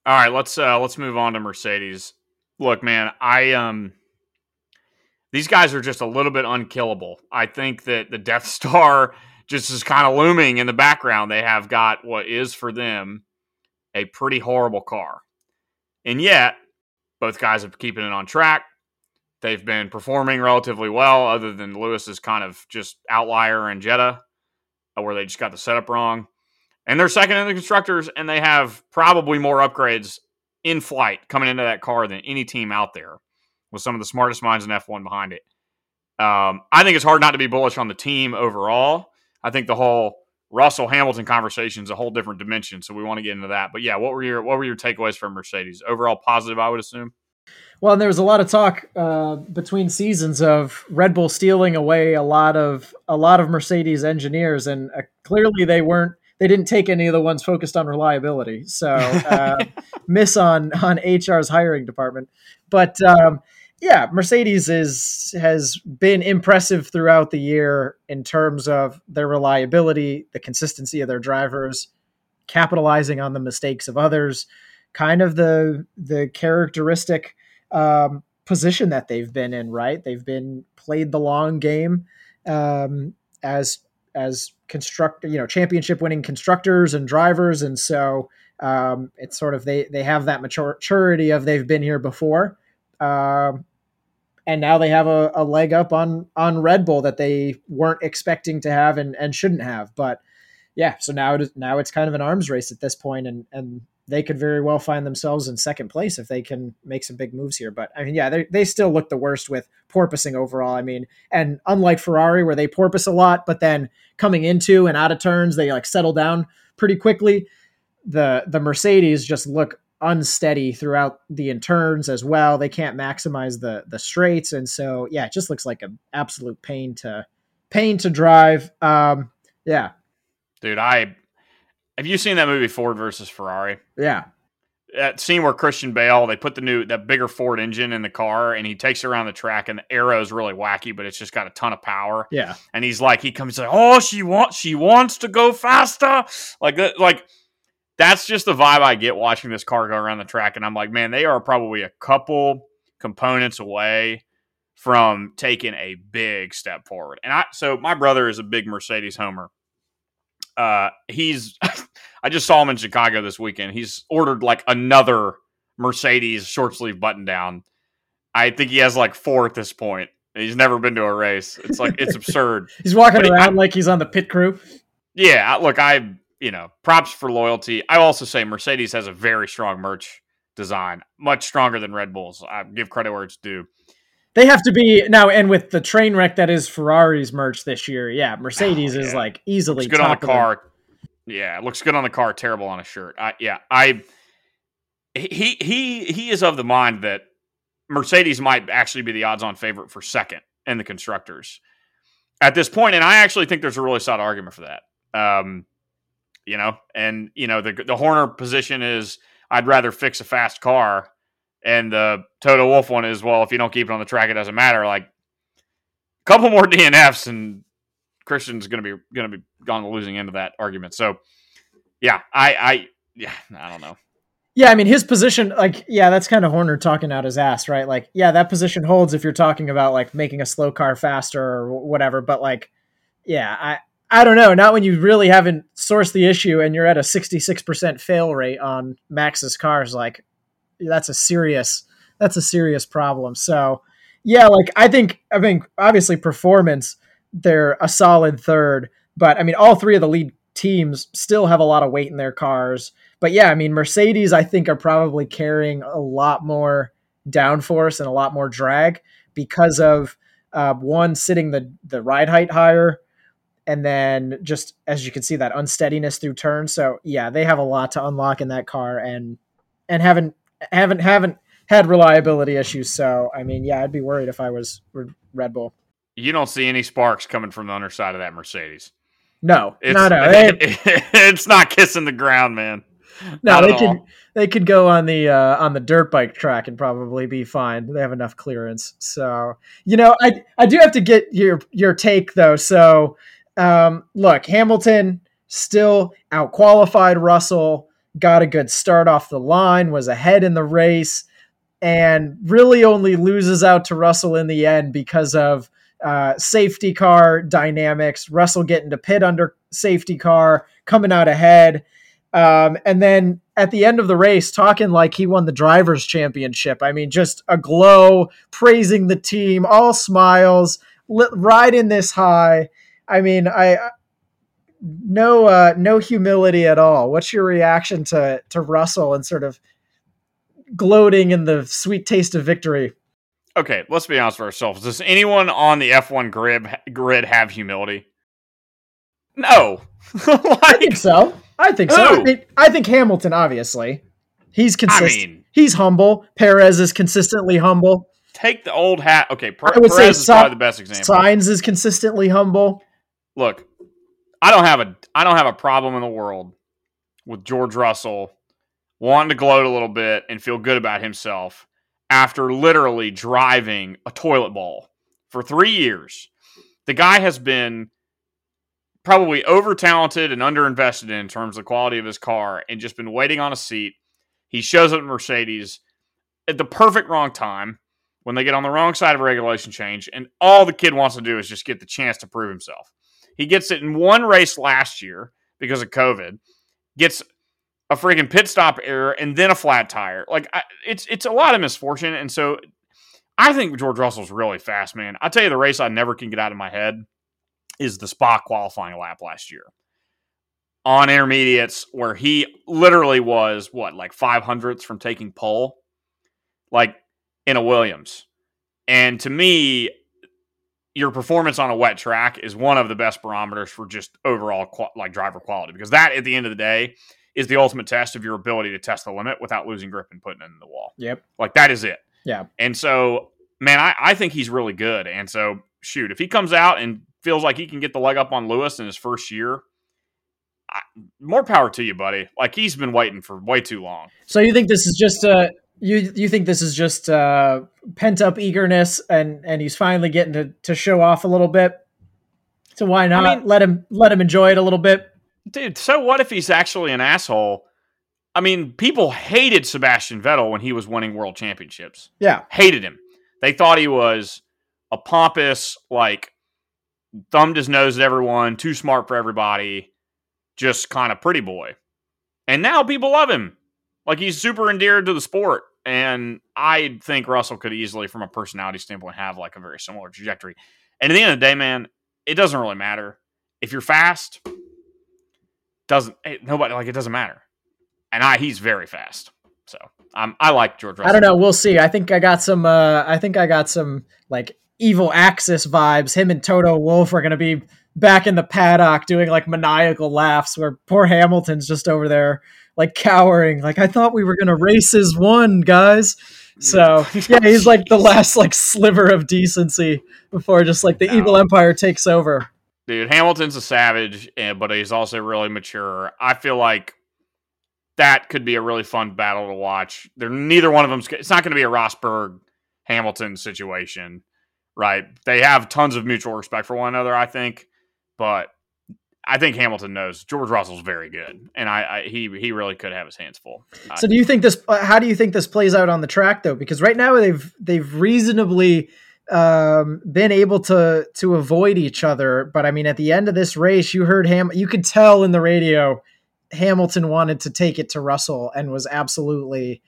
All right, let's move on to Mercedes. Look, man, these guys are just a little bit unkillable. I think that the Death Star just is kind of looming in the background. They have got what is for them a pretty horrible car. And yet, both guys have keeping it on track. They've been performing relatively well, other than Lewis's kind of just outlier in Jeddah, where they just got the setup wrong. And they're second in the constructors, and they have probably more upgrades in flight coming into that car than any team out there, with some of the smartest minds in F1 behind it. I think it's hard not to be bullish on the team overall. I think the whole Russell-Hamilton conversation is a whole different dimension, so we want to get into that. But yeah, what were your takeaways from Mercedes? Overall positive, I would assume. Well, there was a lot of talk between seasons of Red Bull stealing away a lot of Mercedes engineers, and clearly they didn't take any of the ones focused on reliability. So miss on HR's hiring department, but. Yeah, Mercedes has been impressive throughout the year in terms of their reliability, the consistency of their drivers, capitalizing on the mistakes of others, kind of the characteristic position that they've been in, right? They've been played the long game as championship winning constructors and drivers, and so it's sort of they have that maturity of they've been here before. And now they have a leg up on Red Bull that they weren't expecting to have and shouldn't have. But yeah, so now it's kind of an arms race at this point, and they could very well find themselves in second place if they can make some big moves here. But I mean, yeah, they still look the worst with porpoising overall. I mean, and unlike Ferrari where they porpoise a lot, but then coming into and out of turns, they like settle down pretty quickly. The Mercedes just look unsteady throughout the interns as well. They can't maximize the straights, and so yeah, it just looks like an absolute pain to drive. Dude, have you seen that movie Ford versus Ferrari? Yeah, that scene where Christian Bale, they put that bigger Ford engine in the car, and he takes it around the track, and the arrow is really wacky, but it's just got a ton of power. Yeah, and he comes like, oh, she wants to go faster, like that's just the vibe I get watching this car go around the track, and I'm like, man, they are probably a couple components away from taking a big step forward. And so my brother is a big Mercedes homer. I just saw him in Chicago this weekend. He's ordered like another Mercedes short sleeve button down. I think he has like four at this point. He's never been to a race. It's like, it's absurd. He's walking around like he's on the pit crew. Yeah. Look, props for loyalty. I also say Mercedes has a very strong merch design, much stronger than Red Bull's. I give credit where it's due. They have to be now, and with the train wreck that is Ferrari's merch this year, yeah, Mercedes is like easily looks good on the car. Yeah, it looks good on the car, terrible on a shirt. He is of the mind that Mercedes might actually be the odds-on favorite for second in the constructors at this point, and I actually think there's a really solid argument for that. The Horner position is I'd rather fix a fast car. And the Toto Wolff one is, well, if you don't keep it on the track, it doesn't matter. Like, a couple more DNFs, and Christian's going to be on the losing end of that argument. So, yeah, I don't know. Yeah, I mean, his position, like, yeah, that's kind of Horner talking out his ass, right? Like, yeah, that position holds if you're talking about, like, making a slow car faster or whatever. But, like, yeah, I don't know. Not when you really haven't sourced the issue and you're at a 66% fail rate on Max's cars, like, that's a serious problem. So yeah, like I think obviously performance, they're a solid third, but I mean, all three of the lead teams still have a lot of weight in their cars, but yeah, I mean, Mercedes, I think are probably carrying a lot more downforce and a lot more drag because of one, sitting the ride height higher. And then just, as you can see, that unsteadiness through turns. So yeah, they have a lot to unlock in that car and haven't had reliability issues. So, I mean, yeah, I'd be worried if I was Red Bull. You don't see any sparks coming from the underside of that Mercedes. No, it's not kissing the ground, man. No, they could go on the dirt bike track and probably be fine. They have enough clearance. So, you know, I do have to get your take though. So, look, Hamilton still outqualified Russell. Got a good start off the line, was ahead in the race, and really only loses out to Russell in the end because of safety car dynamics. Russell getting to pit under safety car, coming out ahead. And then at the end of the race, talking like he won the drivers' championship. I mean, just aglow, praising the team, all smiles, riding this high. I mean, no humility at all. What's your reaction to Russell and sort of gloating in the sweet taste of victory? Okay, let's be honest with ourselves. Does anyone on the F1 grid have humility? No. I think so. I think Hamilton, obviously. He's consistent. I mean, he's humble. Perez is consistently humble. Take the old hat. Okay, Perez is probably the best example. Sainz is consistently humble. Look, I don't have a problem in the world with George Russell wanting to gloat a little bit and feel good about himself after literally driving a toilet bowl for 3 years. The guy has been probably over-talented and underinvested in terms of the quality of his car and just been waiting on a seat. He shows up at Mercedes at the perfect wrong time when they get on the wrong side of a regulation change, and all the kid wants to do is just get the chance to prove himself. He gets it in one race last year because of COVID, gets a freaking pit stop error and then a flat tire. Like, it's a lot of misfortune. And so I think George Russell's really fast, man. I'll tell you the race I never can get out of my head is the Spa qualifying lap last year on intermediates where he literally was, like 500ths from taking pole, like in a Williams. And to me, your performance on a wet track is one of the best barometers for just overall driver quality, because that at the end of the day is the ultimate test of your ability to test the limit without losing grip and putting it in the wall. Yep. Like, that is it. Yeah. And so, man, I think he's really good. And so, shoot, if he comes out and feels like he can get the leg up on Lewis in his first year, more power to you, buddy. Like, he's been waiting for way too long. So you think this is just pent up eagerness, and he's finally getting to show off a little bit. So why not let him enjoy it a little bit, dude? So what if he's actually an asshole? I mean, people hated Sebastian Vettel when he was winning world championships. Yeah, hated him. They thought he was a pompous, like, thumbed his nose at everyone, too smart for everybody, just kind of pretty boy. And now people love him. Like, he's super endeared to the sport. And I think Russell could easily, from a personality standpoint, have like a very similar trajectory. And at the end of the day, man, it doesn't really matter. If you're fast, it doesn't matter. And he's very fast. So I like George Russell. I don't know. We'll see. I think I got some like evil Axis vibes. Him and Toto Wolff are going to be back in the paddock doing like maniacal laughs, where poor Hamilton's just over there like cowering. Like, I thought we were going to race as one, guys. So yeah, he's like the last like sliver of decency before just like the evil empire takes over. Dude, Hamilton's a savage, but he's also really mature. I feel like that could be a really fun battle to watch. Neither one of them. It's not going to be a Rosberg Hamilton situation, right? They have tons of mutual respect for one another, I think. But I think Hamilton knows George Russell's very good, and he really could have his hands full. So, do you think this? How do you think this plays out on the track, though? Because right now they've reasonably been able to avoid each other. But I mean, at the end of this race, you heard you could tell in the radio, Hamilton wanted to take it to Russell and was absolutely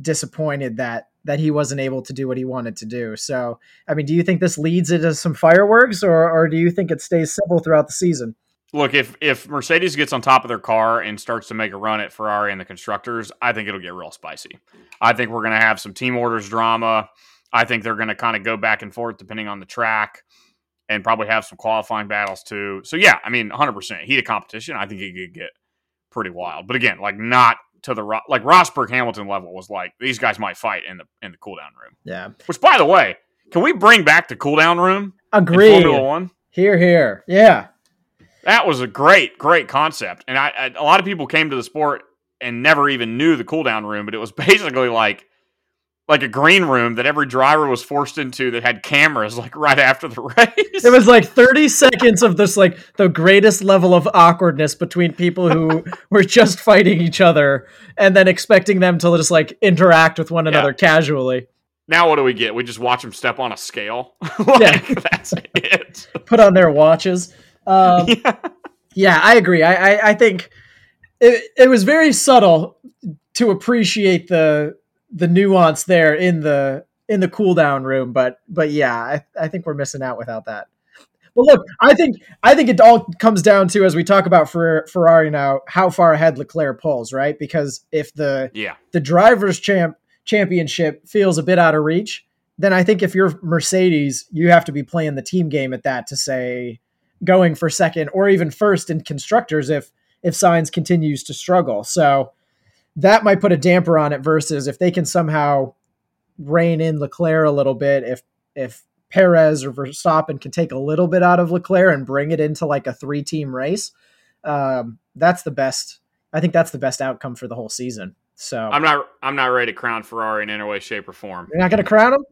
disappointed that he wasn't able to do what he wanted to do. So, I mean, do you think this leads into some fireworks, or do you think it stays simple throughout the season? Look, if Mercedes gets on top of their car and starts to make a run at Ferrari and the constructors, I think it'll get real spicy. I think we're going to have some team orders drama. I think they're going to kind of go back and forth depending on the track, and probably have some qualifying battles too. So yeah, I mean, 100%. Heat of competition, I think it could get pretty wild. But again, like, not to the like Rosberg Hamilton level. Was like, these guys might fight in the cool down room. Yeah. Which, by the way, can we bring back the cool down room? Agreed. In Formula One? Hear, hear. Yeah. That was a great, great concept. And a lot of people came to the sport and never even knew the cool down room, but it was basically like a green room that every driver was forced into that had cameras like right after the race. It was like 30 seconds of this, like the greatest level of awkwardness between people who were just fighting each other and then expecting them to just like interact with one another casually. Now what do we get? We just watch them step on a scale. That's it. Put on their watches. Yeah, I agree. I think it was very subtle to appreciate the nuance there in the cool down room, but yeah, I think we're missing out without that. But look, I think it all comes down to, as we talk about Ferrari now, how far ahead Leclerc pulls, right? Because if the drivers' championship feels a bit out of reach, then I think if you're Mercedes, you have to be playing the team game at that, to say going for second or even first in constructors if Sainz continues to struggle. So that might put a damper on it, versus if they can somehow rein in Leclerc a little bit, if Perez or Verstappen can take a little bit out of Leclerc and bring it into like a 3-team race, that's the best. I think that's the best outcome for the whole season. So I'm not ready to crown Ferrari in any way, shape, or form. You're not going to crown them?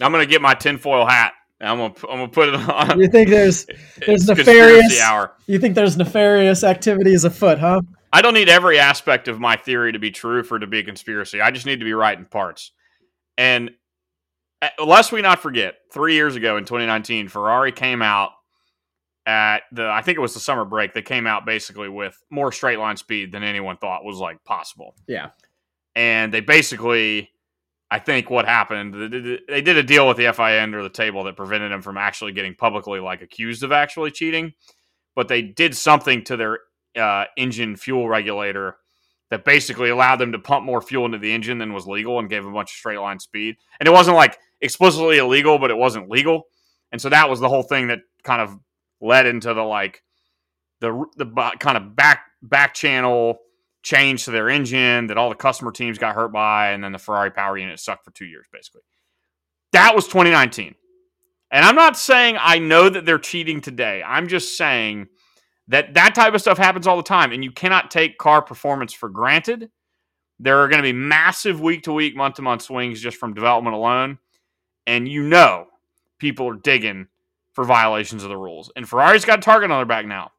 I'm going to get my tinfoil hat. I'm gonna put it on. You think there's nefarious hour. You think there's nefarious activities afoot, huh? I don't need every aspect of my theory to be true for it to be a conspiracy. I just need to be right in parts. And lest we not forget, 3 years ago in 2019, Ferrari came out at I think it was the summer break. They came out basically with more straight line speed than anyone thought was like possible. Yeah. And they basically, I think what happened, they did a deal with the FIA under the table that prevented them from actually getting publicly like accused of actually cheating, but they did something to their engine fuel regulator that basically allowed them to pump more fuel into the engine than was legal and gave a bunch of straight line speed. And it wasn't like explicitly illegal, but it wasn't legal. And so that was the whole thing that kind of led into the kind of back channel change to their engine that all the customer teams got hurt by. And then the Ferrari power unit sucked for 2 years, basically. That was 2019. And I'm not saying I know that they're cheating today. I'm just saying That type of stuff happens all the time, and you cannot take car performance for granted. There are going to be massive week-to-week, month-to-month swings just from development alone, and you know people are digging for violations of the rules. And Ferrari's got a target on their back now.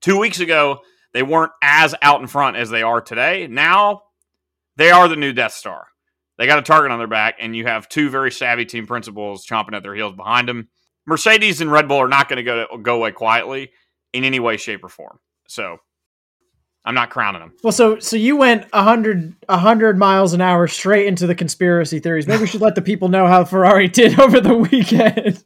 2 weeks ago, they weren't as out in front as they are today. Now, they are the new Death Star. They got a target on their back, and you have two very savvy team principals chomping at their heels behind them. Mercedes and Red Bull are not going to go away quietly in any way, shape, or form. So I'm not crowning them. Well, so you went 100 miles an hour straight into the conspiracy theories. Maybe we should let the people know how Ferrari did over the weekend.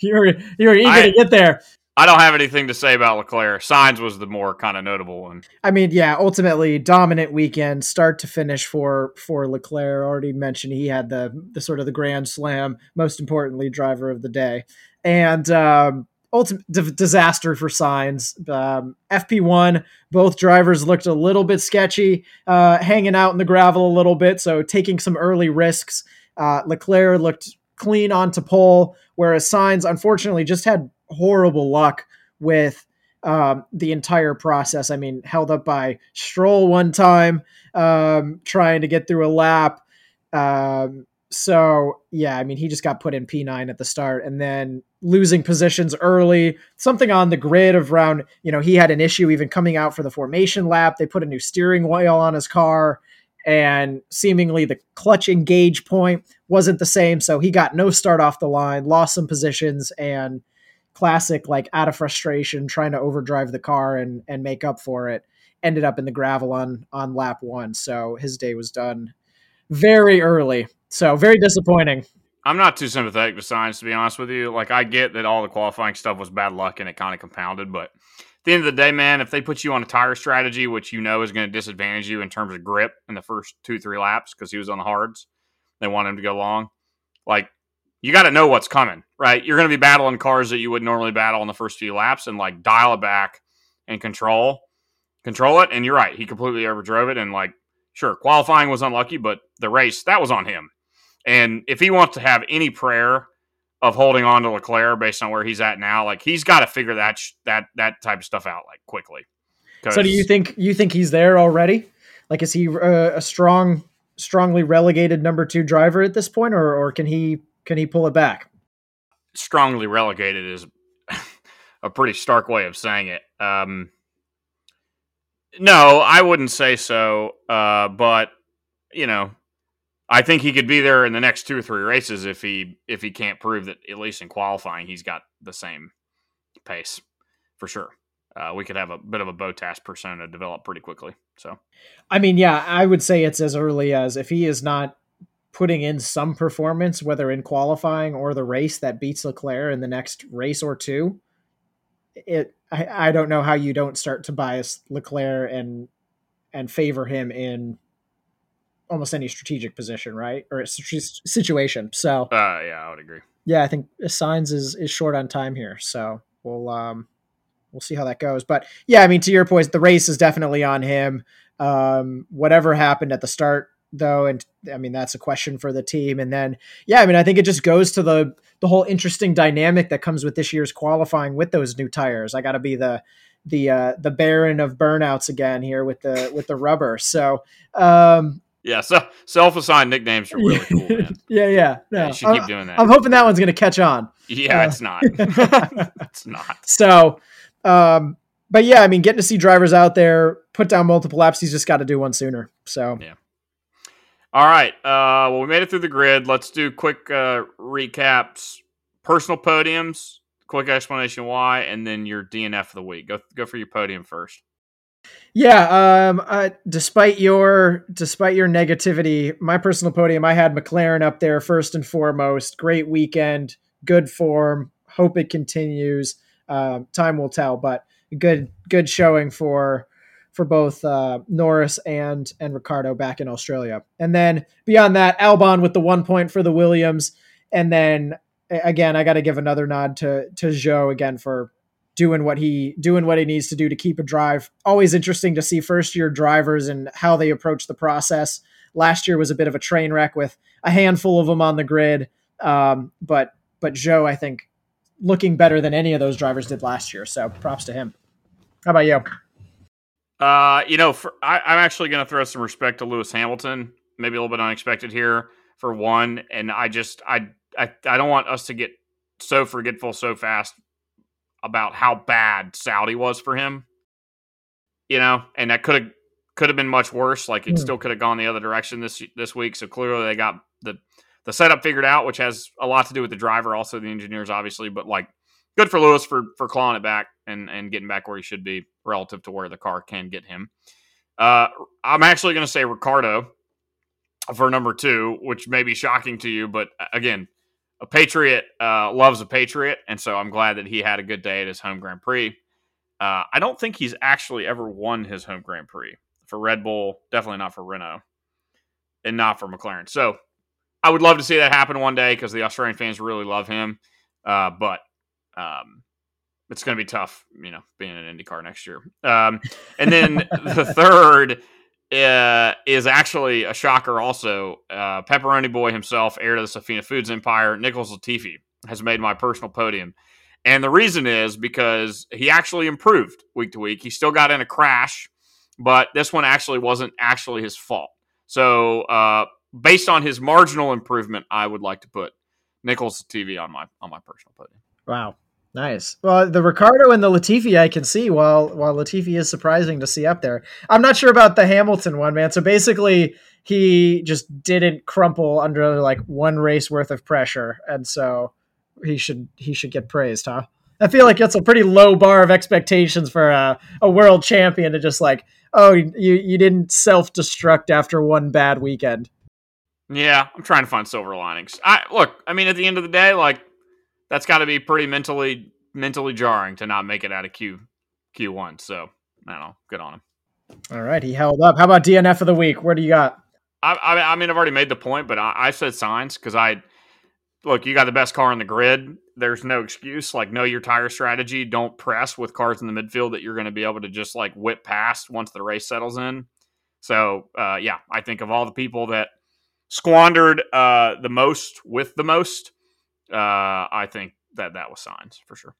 You're eager to get there. I don't have anything to say about Leclerc. Sainz was the more kind of notable one. I mean, yeah, ultimately dominant weekend, start to finish for Leclerc. Already mentioned he had the sort of the Grand Slam, most importantly, driver of the day. And ultimate disaster for Sainz. FP1, both drivers looked a little bit sketchy, hanging out in the gravel a little bit, so taking some early risks. Leclerc looked clean onto pole, whereas Sainz, unfortunately, just had horrible luck with the entire process. I mean, held up by Stroll one time, trying to get through a lap. So, yeah, I mean, he just got put in P9 at the start and then losing positions early, something on the grid of round, he had an issue even coming out for the formation lap. They put a new steering wheel on his car and seemingly the clutch engage point wasn't the same. So he got no start off the line, lost some positions, and classic, like out of frustration, trying to overdrive the car and make up for it, ended up in the gravel on lap one. So his day was done very early. So very disappointing. I'm not too sympathetic to Sainz, to be honest with you. Like, I get that all the qualifying stuff was bad luck and it kind of compounded, but at the end of the day, man, if they put you on a tire strategy, which is going to disadvantage you in terms of grip in the first 2-3 laps because he was on the hards, they want him to go long. Like, you got to know what's coming, right? You're going to be battling cars that you would normally battle in the first few laps and, like, dial it back and control it. And you're right. He completely overdrove it. And, like, sure, qualifying was unlucky, but the race, that was on him. And if he wants to have any prayer of holding on to Leclerc based on where he's at now, like, he's got to figure that type of stuff out, like, quickly. So do you think he's there already? Like, is he a strongly relegated number two driver at this point, or can he pull it back? Strongly relegated is a pretty stark way of saying it. No, I wouldn't say so. But I think he could be there in the next 2 or 3 races if he can't prove that, at least in qualifying, he's got the same pace for sure. We could have a bit of a Bottas persona develop pretty quickly. So, I mean, yeah, I would say it's as early as if he is not putting in some performance, whether in qualifying or the race that beats Leclerc in the next race or two. I don't know how you don't start to bias Leclerc and favor him in almost any strategic position, right? Or situation. So yeah, I would agree. Yeah. I think Sainz is short on time here. So we'll see how that goes, but yeah, I mean, to your point, the race is definitely on him. Whatever happened at the start though. And I mean, that's a question for the team. And then, yeah, I mean, I think it just goes to the whole interesting dynamic that comes with this year's qualifying with those new tires. I gotta be the Baron of burnouts again here with the rubber. So, yeah, so self-assigned nicknames are really cool, man. Yeah. No, you should keep doing that. I'm hoping that one's going to catch on. Yeah, it's not. It's not. So, but yeah, I mean, getting to see drivers out there put down multiple laps, he's just got to do one sooner. So, yeah. All right. Well, we made it through the grid. Let's do quick recaps, personal podiums, quick explanation why, and then your DNF of the week. Go for your podium first. Yeah, despite your negativity, my personal podium, I had McLaren up there first and foremost. Great weekend, good form. Hope it continues. Time will tell, but good showing for both Norris and Ricciardo back in Australia. And then beyond that, Albon with the 1 point for the Williams. And then again, I got to give another nod to Zhou again for doing what he needs to do to keep a drive. Always interesting to see first year drivers and how they approach the process. Last year was a bit of a train wreck with a handful of them on the grid. But Zhou, I think, looking better than any of those drivers did last year. So props to him. How about you? I'm actually going to throw some respect to Lewis Hamilton, maybe a little bit unexpected here for one. And I don't want us to get so forgetful so fast about how bad Saudi was for him, and that could have been much worse. Like it still could have gone the other direction this week. So clearly they got the setup figured out, which has a lot to do with the driver, also the engineers, obviously, but like good for Lewis for clawing it back and getting back where he should be relative to where the car can get him. I'm actually going to say Ricardo for number two, which may be shocking to you, but again, a Patriot loves a Patriot, and so I'm glad that he had a good day at his home Grand Prix. I don't think he's actually ever won his home Grand Prix for Red Bull, definitely not for Renault, and not for McLaren. So I would love to see that happen one day because the Australian fans really love him, but it's going to be tough, being in IndyCar next year. And then the third is actually a shocker also. Pepperoni Boy himself, heir to the Safina Foods empire, Nicholas Latifi, has made my personal podium. And the reason is because he actually improved week to week. He still got in a crash, but this one actually wasn't actually his fault. So, based on his marginal improvement, I would like to put Nicholas Latifi on my personal podium. Wow. Nice. Well, the Ricardo and the Latifi I can see while Latifi is surprising to see up there. I'm not sure about the Hamilton one, man. So basically he just didn't crumple under like one race worth of pressure. And so he should get praised, huh? I feel like that's a pretty low bar of expectations for a world champion to just like, oh, you didn't self-destruct after one bad weekend. Yeah, I'm trying to find silver linings. At the end of the day, like that's got to be pretty mentally jarring to not make it out of Q1. So I don't know. Good on him. All right, he held up. How about DNF of the week? Where do you got? I've already made the point, but I said Sainz because you got the best car on the grid. There's no excuse. Like, know your tire strategy. Don't press with cars in the midfield that you're going to be able to just like whip past once the race settles in. So I think of all the people that squandered the most with the most, I think that was Sainz for sure.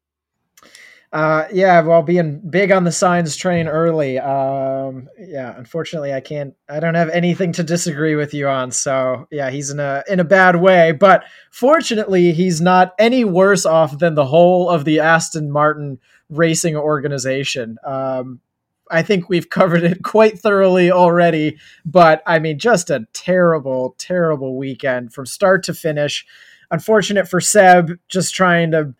Being big on the Sainz train early. Unfortunately I don't have anything to disagree with you on. So yeah, he's in a bad way, but fortunately he's not any worse off than the whole of the Aston Martin racing organization. I think we've covered it quite thoroughly already, but I mean, just a terrible, terrible weekend from start to finish. Unfortunate for Seb, just trying to,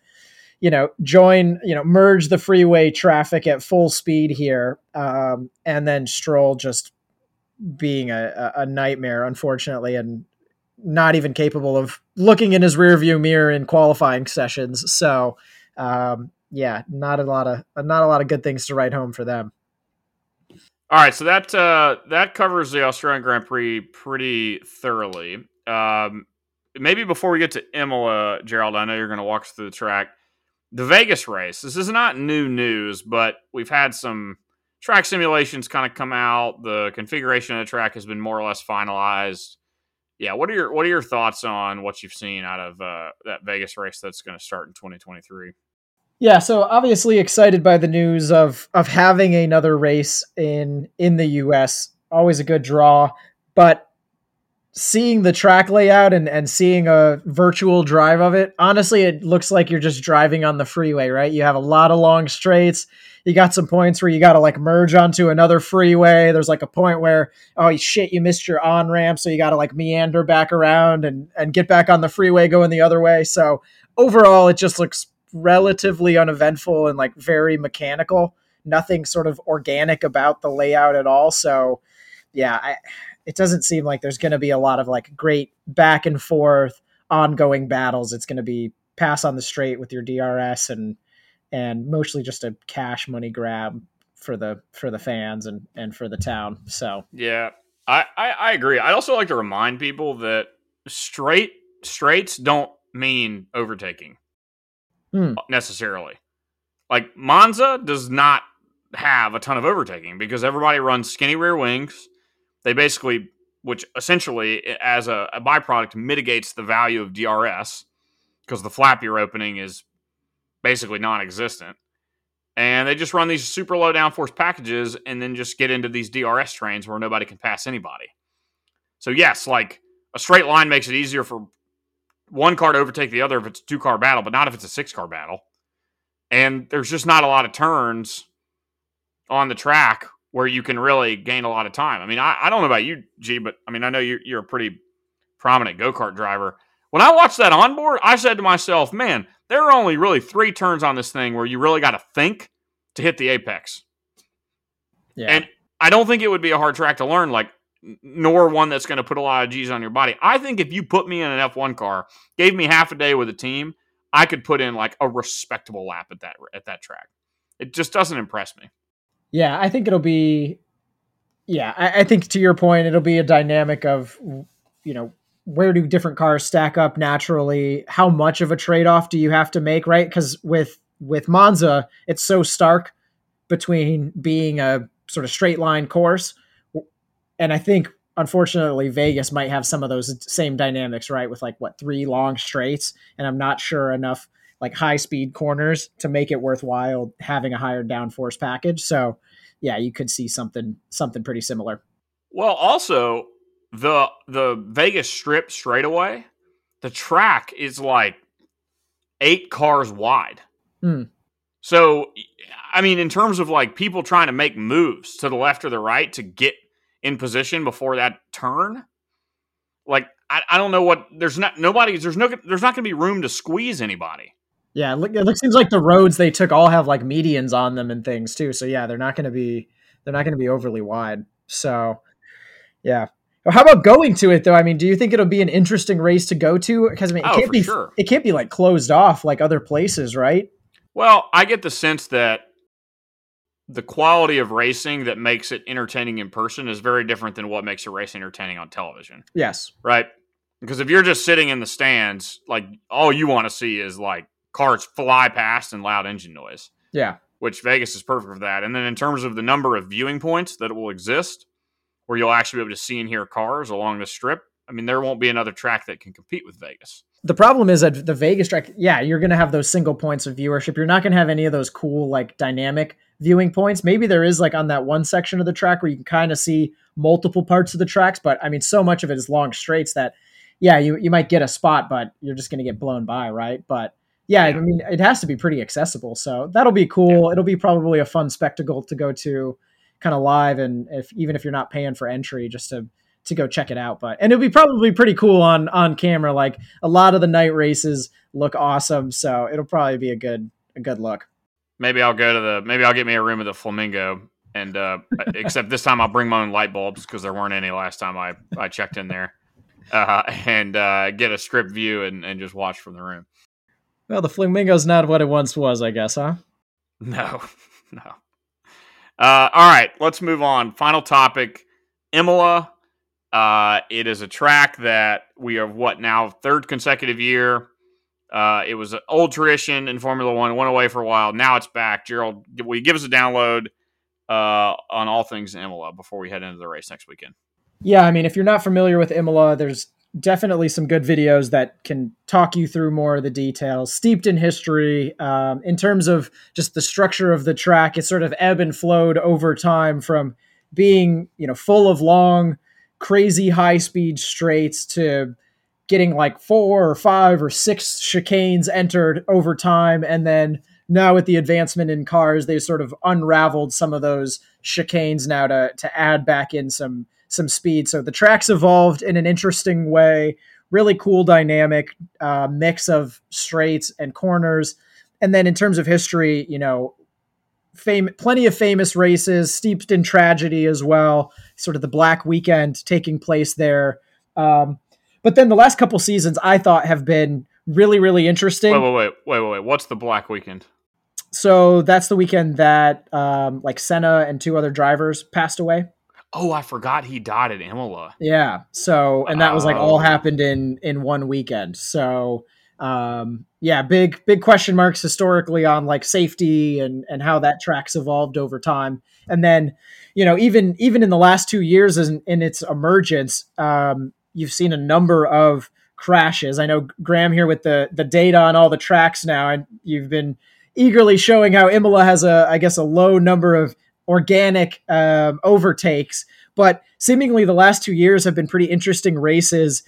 merge the freeway traffic at full speed here. And then Stroll just being a nightmare, unfortunately, and not even capable of looking in his rearview mirror in qualifying sessions. So, not a lot of good things to write home for them. All right, so that covers the Australian Grand Prix pretty thoroughly. Maybe before we get to Imola, Gerald, I know you're going to walk us through the track. The Vegas race, this is not new news, but we've had some track simulations kind of come out. The configuration of the track has been more or less finalized. Yeah, what are your thoughts on what you've seen out of that Vegas race that's going to start in 2023? Yeah, so obviously excited by the news of having another race in the U.S. Always a good draw, but seeing the track layout and seeing a virtual drive of it, honestly, it looks like you're just driving on the freeway, right? You have a lot of long straights. You got some points where you got to like merge onto another freeway. There's like a point where, oh shit, you missed your on-ramp. So you got to like meander back around and get back on the freeway going the other way. So overall, it just looks relatively uneventful and like very mechanical, nothing sort of organic about the layout at all. So yeah, it doesn't seem like there's going to be a lot of like great back and forth ongoing battles. It's going to be pass on the straight with your DRS and mostly just a cash money grab for the fans and for the town. So, yeah, I agree. I also like to remind people that straights don't mean overtaking necessarily. Like Monza does not have a ton of overtaking because everybody runs skinny rear wings. They basically, which essentially as a byproduct mitigates the value of DRS because the flap you're opening is basically non-existent. And they just run these super low downforce packages and then just get into these DRS trains where nobody can pass anybody. So yes, like a straight line makes it easier for one car to overtake the other if it's a two-car battle, but not if it's a six-car battle. And there's just not a lot of turns on the track where you can really gain a lot of time. I mean, I don't know about you, G, but I mean, I know you're a pretty prominent go-kart driver. When I watched that onboard, I said to myself, man, there are only really three turns on this thing where you really got to think to hit the apex. Yeah. And I don't think it would be a hard track to learn, like, nor one that's going to put a lot of G's on your body. I think if you put me in an F1 car, gave me half a day with a team, I could put in like a respectable lap at that track. It just doesn't impress me. Yeah, I think it'll be, I think to your point, it'll be a dynamic of, you know, where do different cars stack up naturally? How much of a trade-off do you have to make, right? Because with Monza, it's so stark between being a sort of straight line course. And I think, unfortunately, Vegas might have some of those same dynamics, right? With like, what, three long straights, and I'm not sure enough like high speed corners to make it worthwhile having a higher downforce package. So yeah, you could see something pretty similar. Well, also the Vegas Strip straightaway, the track is like 8 cars wide. Mm. So, I mean, in terms of like people trying to make moves to the left or the right to get in position before that turn, like, I don't know what, there's not going to be room to squeeze anybody. Yeah, it seems like the roads they took all have like medians on them and things too. So yeah, they're not going to be overly wide. So yeah. Well, how about going to it though? I mean, do you think it'll be an interesting race to go to? Because I mean, it can't be like closed off like other places, right? Well, I get the sense that the quality of racing that makes it entertaining in person is very different than what makes a race entertaining on television. Yes. Right. Because if you're just sitting in the stands, like all you want to see is like cars fly past and loud engine noise. Yeah. Which Vegas is perfect for that. And then in terms of the number of viewing points that will exist where you'll actually be able to see and hear cars along the strip, I mean, there won't be another track that can compete with Vegas. The problem is that the Vegas track, yeah, you're going to have those single points of viewership. You're not going to have any of those cool, like dynamic viewing points. Maybe there is like on that one section of the track where you can kind of see multiple parts of the tracks, but I mean, so much of it is long straights that, yeah, you might get a spot, but you're just going to get blown by, right? But yeah, I mean, it has to be pretty accessible. So that'll be cool. Yeah. It'll be probably a fun spectacle to go to kind of live. And even if you're not paying for entry, just to go check it out. And it'll be probably pretty cool on camera. Like a lot of the night races look awesome. So it'll probably be a good look. Maybe I'll get me a room at the Flamingo. And except this time I'll bring my own light bulbs because there weren't any last time I checked in there, and get a strip view and just watch from the room. Well, the Flamingo's not what it once was, I guess, huh? No. All right, let's move on. Final topic, Imola. It is a track that we are, third consecutive year. It was an old tradition in Formula One. It went away for a while. Now it's back. Gerald, will you give us a download on all things Imola before we head into the race next weekend? Yeah, I mean, if you're not familiar with Imola, there's definitely some good videos that can talk you through more of the details, steeped in history. In terms of just the structure of the track, it sort of ebbed and flowed over time from being, you know, full of long, crazy high speed straights to getting like 4 or 5 or 6 chicanes entered over time. And then now with the advancement in cars, they sort of unraveled some of those chicanes now to add back in some speed. So the track's evolved in an interesting way, really cool dynamic mix of straights and corners. And then in terms of history, you know, plenty of famous races steeped in tragedy as well, sort of the Black Weekend taking place there. But then the last couple seasons I thought have been really, really interesting. Wait. What's the Black Weekend? So that's the weekend that like Senna and 2 other drivers passed away. Oh, I forgot he died at Imola. Yeah. So, and that was like all happened in one weekend. So, yeah, big question marks historically on like safety and how that track's evolved over time. And then, you know, even in the last 2 years in its emergence, you've seen a number of crashes. I know Graham here with the data on all the tracks now, and you've been eagerly showing how Imola has a low number of organic overtakes. But seemingly the last 2 years have been pretty interesting races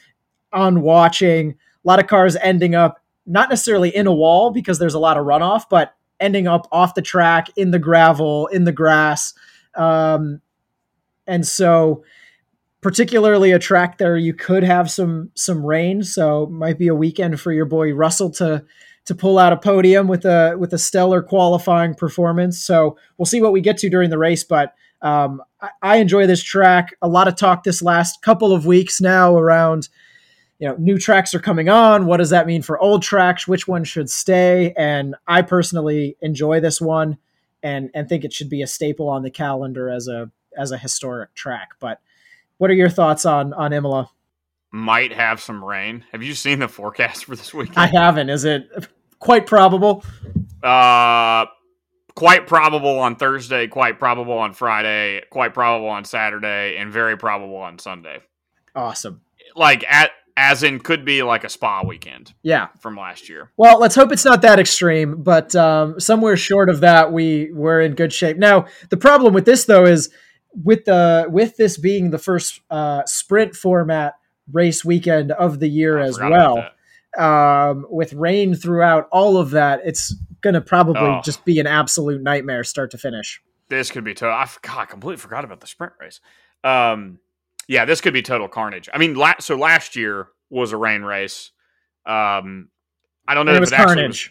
on watching. A lot of cars ending up not necessarily in a wall because there's a lot of runoff, but ending up off the track, in the gravel, in the grass. And so particularly a track there, you could have some rain. So might be a weekend for your boy Russell to pull out a podium with a stellar qualifying performance. So we'll see what we get to during the race, but I enjoy this track. A lot of talk this last couple of weeks now around, new tracks are coming on. What does that mean for old tracks? Which one should stay? And I personally enjoy this one and think it should be a staple on the calendar as a historic track. But what are your thoughts on Imola? Might have some rain. Have you seen the forecast for this weekend? I haven't. Is it quite probable? Quite probable on Thursday, quite probable on Friday, quite probable on Saturday, and very probable on Sunday. Awesome. As in could be like a spa weekend. Yeah. From last year. Well, let's hope it's not that extreme, but somewhere short of that, we're in good shape. Now, the problem with this, though, is with this being the first sprint format race weekend of the year as well, with rain throughout all of that, it's going to probably just be an absolute nightmare start to finish. This could be tough. I completely forgot about the sprint race. Yeah, this could be total carnage. I mean, so last year was a rain race. I don't know if it was carnage.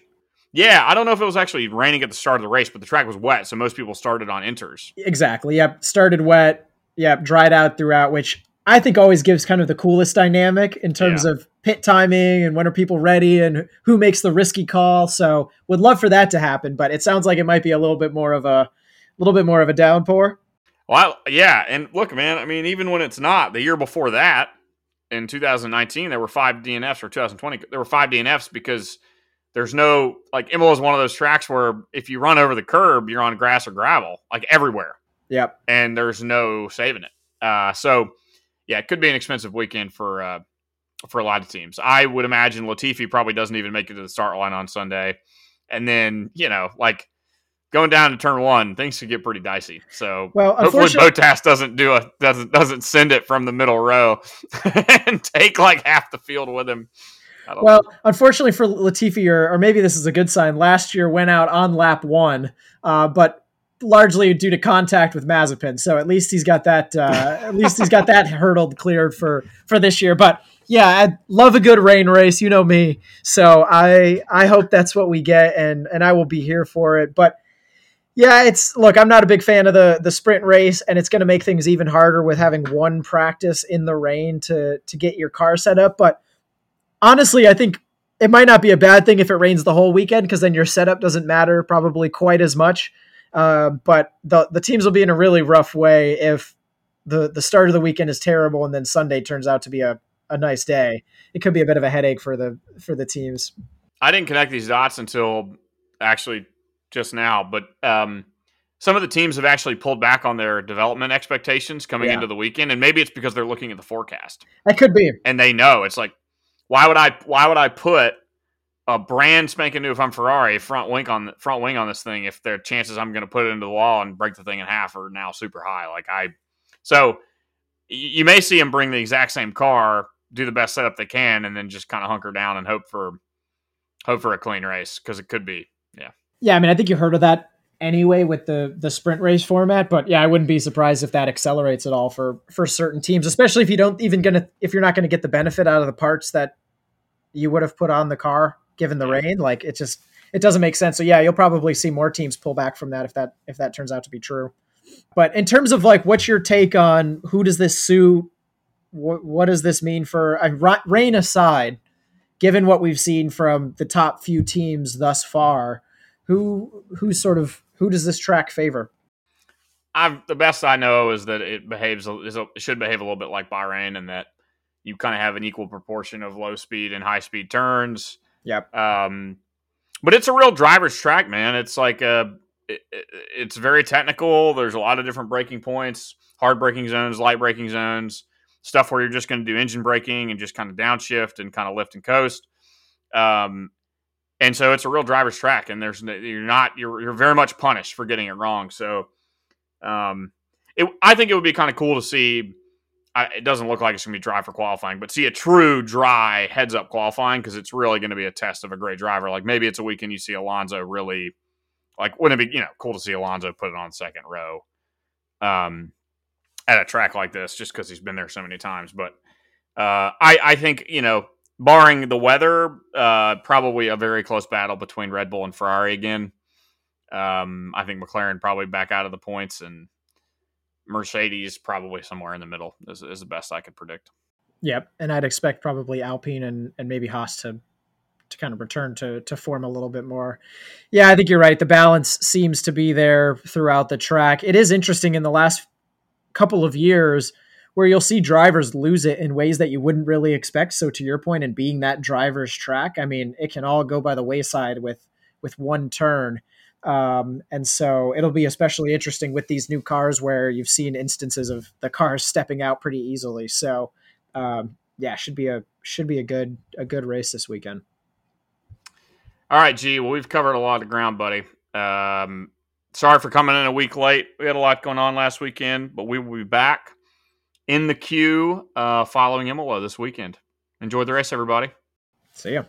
I don't know if it was actually raining at the start of the race, but the track was wet, so most people started on inters. Exactly. Yep, started wet. Yep, dried out throughout, which I think always gives kind of the coolest dynamic in terms of pit timing and when are people ready and who makes the risky call. So, would love for that to happen, but it sounds like it might be a little bit more of a downpour. Well, yeah, and look, man, I mean, even when it's not, the year before that, in 2019, there were 5 DNFs, or 2020, there were 5 DNFs because there's no, Imola is one of those tracks where if you run over the curb, you're on grass or gravel, everywhere. Yep. And there's no saving it. So, it could be an expensive weekend for a lot of teams. I would imagine Latifi probably doesn't even make it to the start line on Sunday. And then, going down to turn one, things could get pretty dicey. So, hopefully Bottas doesn't send it from the middle row and take half the field with him. Well, unfortunately for Latifi, or maybe this is a good sign, last year went out on lap one, but largely due to contact with Mazepin. So at least he's got that. At least he's got that hurdle cleared for this year. But yeah, I love a good rain race. You know me, so I hope that's what we get, and I will be here for it. But yeah, I'm not a big fan of the sprint race, and it's going to make things even harder with having one practice in the rain to get your car set up. But honestly, I think it might not be a bad thing if it rains the whole weekend, because then your setup doesn't matter probably quite as much. But the teams will be in a really rough way if the start of the weekend is terrible and then Sunday turns out to be a nice day. It could be a bit of a headache for the teams. I didn't connect these dots until actually just now, but some of the teams have actually pulled back on their development expectations coming into the weekend, and maybe it's because they're looking at the forecast. That could be. And they know it's why would I put a brand spanking new, if I'm Ferrari, front wing on this thing if their chances I'm going to put it into the wall and break the thing in half are now super high. So you may see them bring the exact same car, do the best setup they can, and then just kind of hunker down and hope for a clean race, because it could be. Yeah, I mean, I think you heard of that anyway with the sprint race format, but yeah, I wouldn't be surprised if that accelerates at all for certain teams, especially if you're not going to get the benefit out of the parts that you would have put on the car given the rain. It doesn't make sense. So yeah, you'll probably see more teams pull back from that if that turns out to be true. But in terms of what's your take on who does this suit? What does this mean for rain aside, given what we've seen from the top few teams thus far? Who does this track favor? The best I know is that it should behave a little bit like Bahrain, and that you kind of have an equal proportion of low speed and high speed turns. Yep. But it's a real driver's track, man. It's it's very technical. There's a lot of different braking points, hard braking zones, light braking zones, stuff where you're just going to do engine braking and just kind of downshift and kind of lift and coast. And so it's a real driver's track, and there's you're very much punished for getting it wrong. So I think it would be kind of cool to see. It doesn't look like it's going to be dry for qualifying, but see a true dry heads-up qualifying, because it's really going to be a test of a great driver. Like, maybe it's a weekend you see Alonso really, like, wouldn't it be, cool to see Alonso put it on second row at a track like this, just because he's been there so many times. But I think, barring the weather, probably a very close battle between Red Bull and Ferrari again. I think McLaren probably back out of the points, and Mercedes probably somewhere in the middle is the best I could predict. Yep, and I'd expect probably Alpine and maybe Haas to kind of return to form a little bit more. Yeah, I think you're right. The balance seems to be there throughout the track. It is interesting in the last couple of years where you'll see drivers lose it in ways that you wouldn't really expect. So to your point, in being that driver's track, I mean, it can all go by the wayside with one turn. And so it'll be especially interesting with these new cars where you've seen instances of the cars stepping out pretty easily. So, should be a good race this weekend. All right, G, well, we've covered a lot of ground, buddy. Sorry for coming in a week late. We had a lot going on last weekend, but we will be back in the queue, following Imola this weekend. Enjoy the race, everybody. See ya.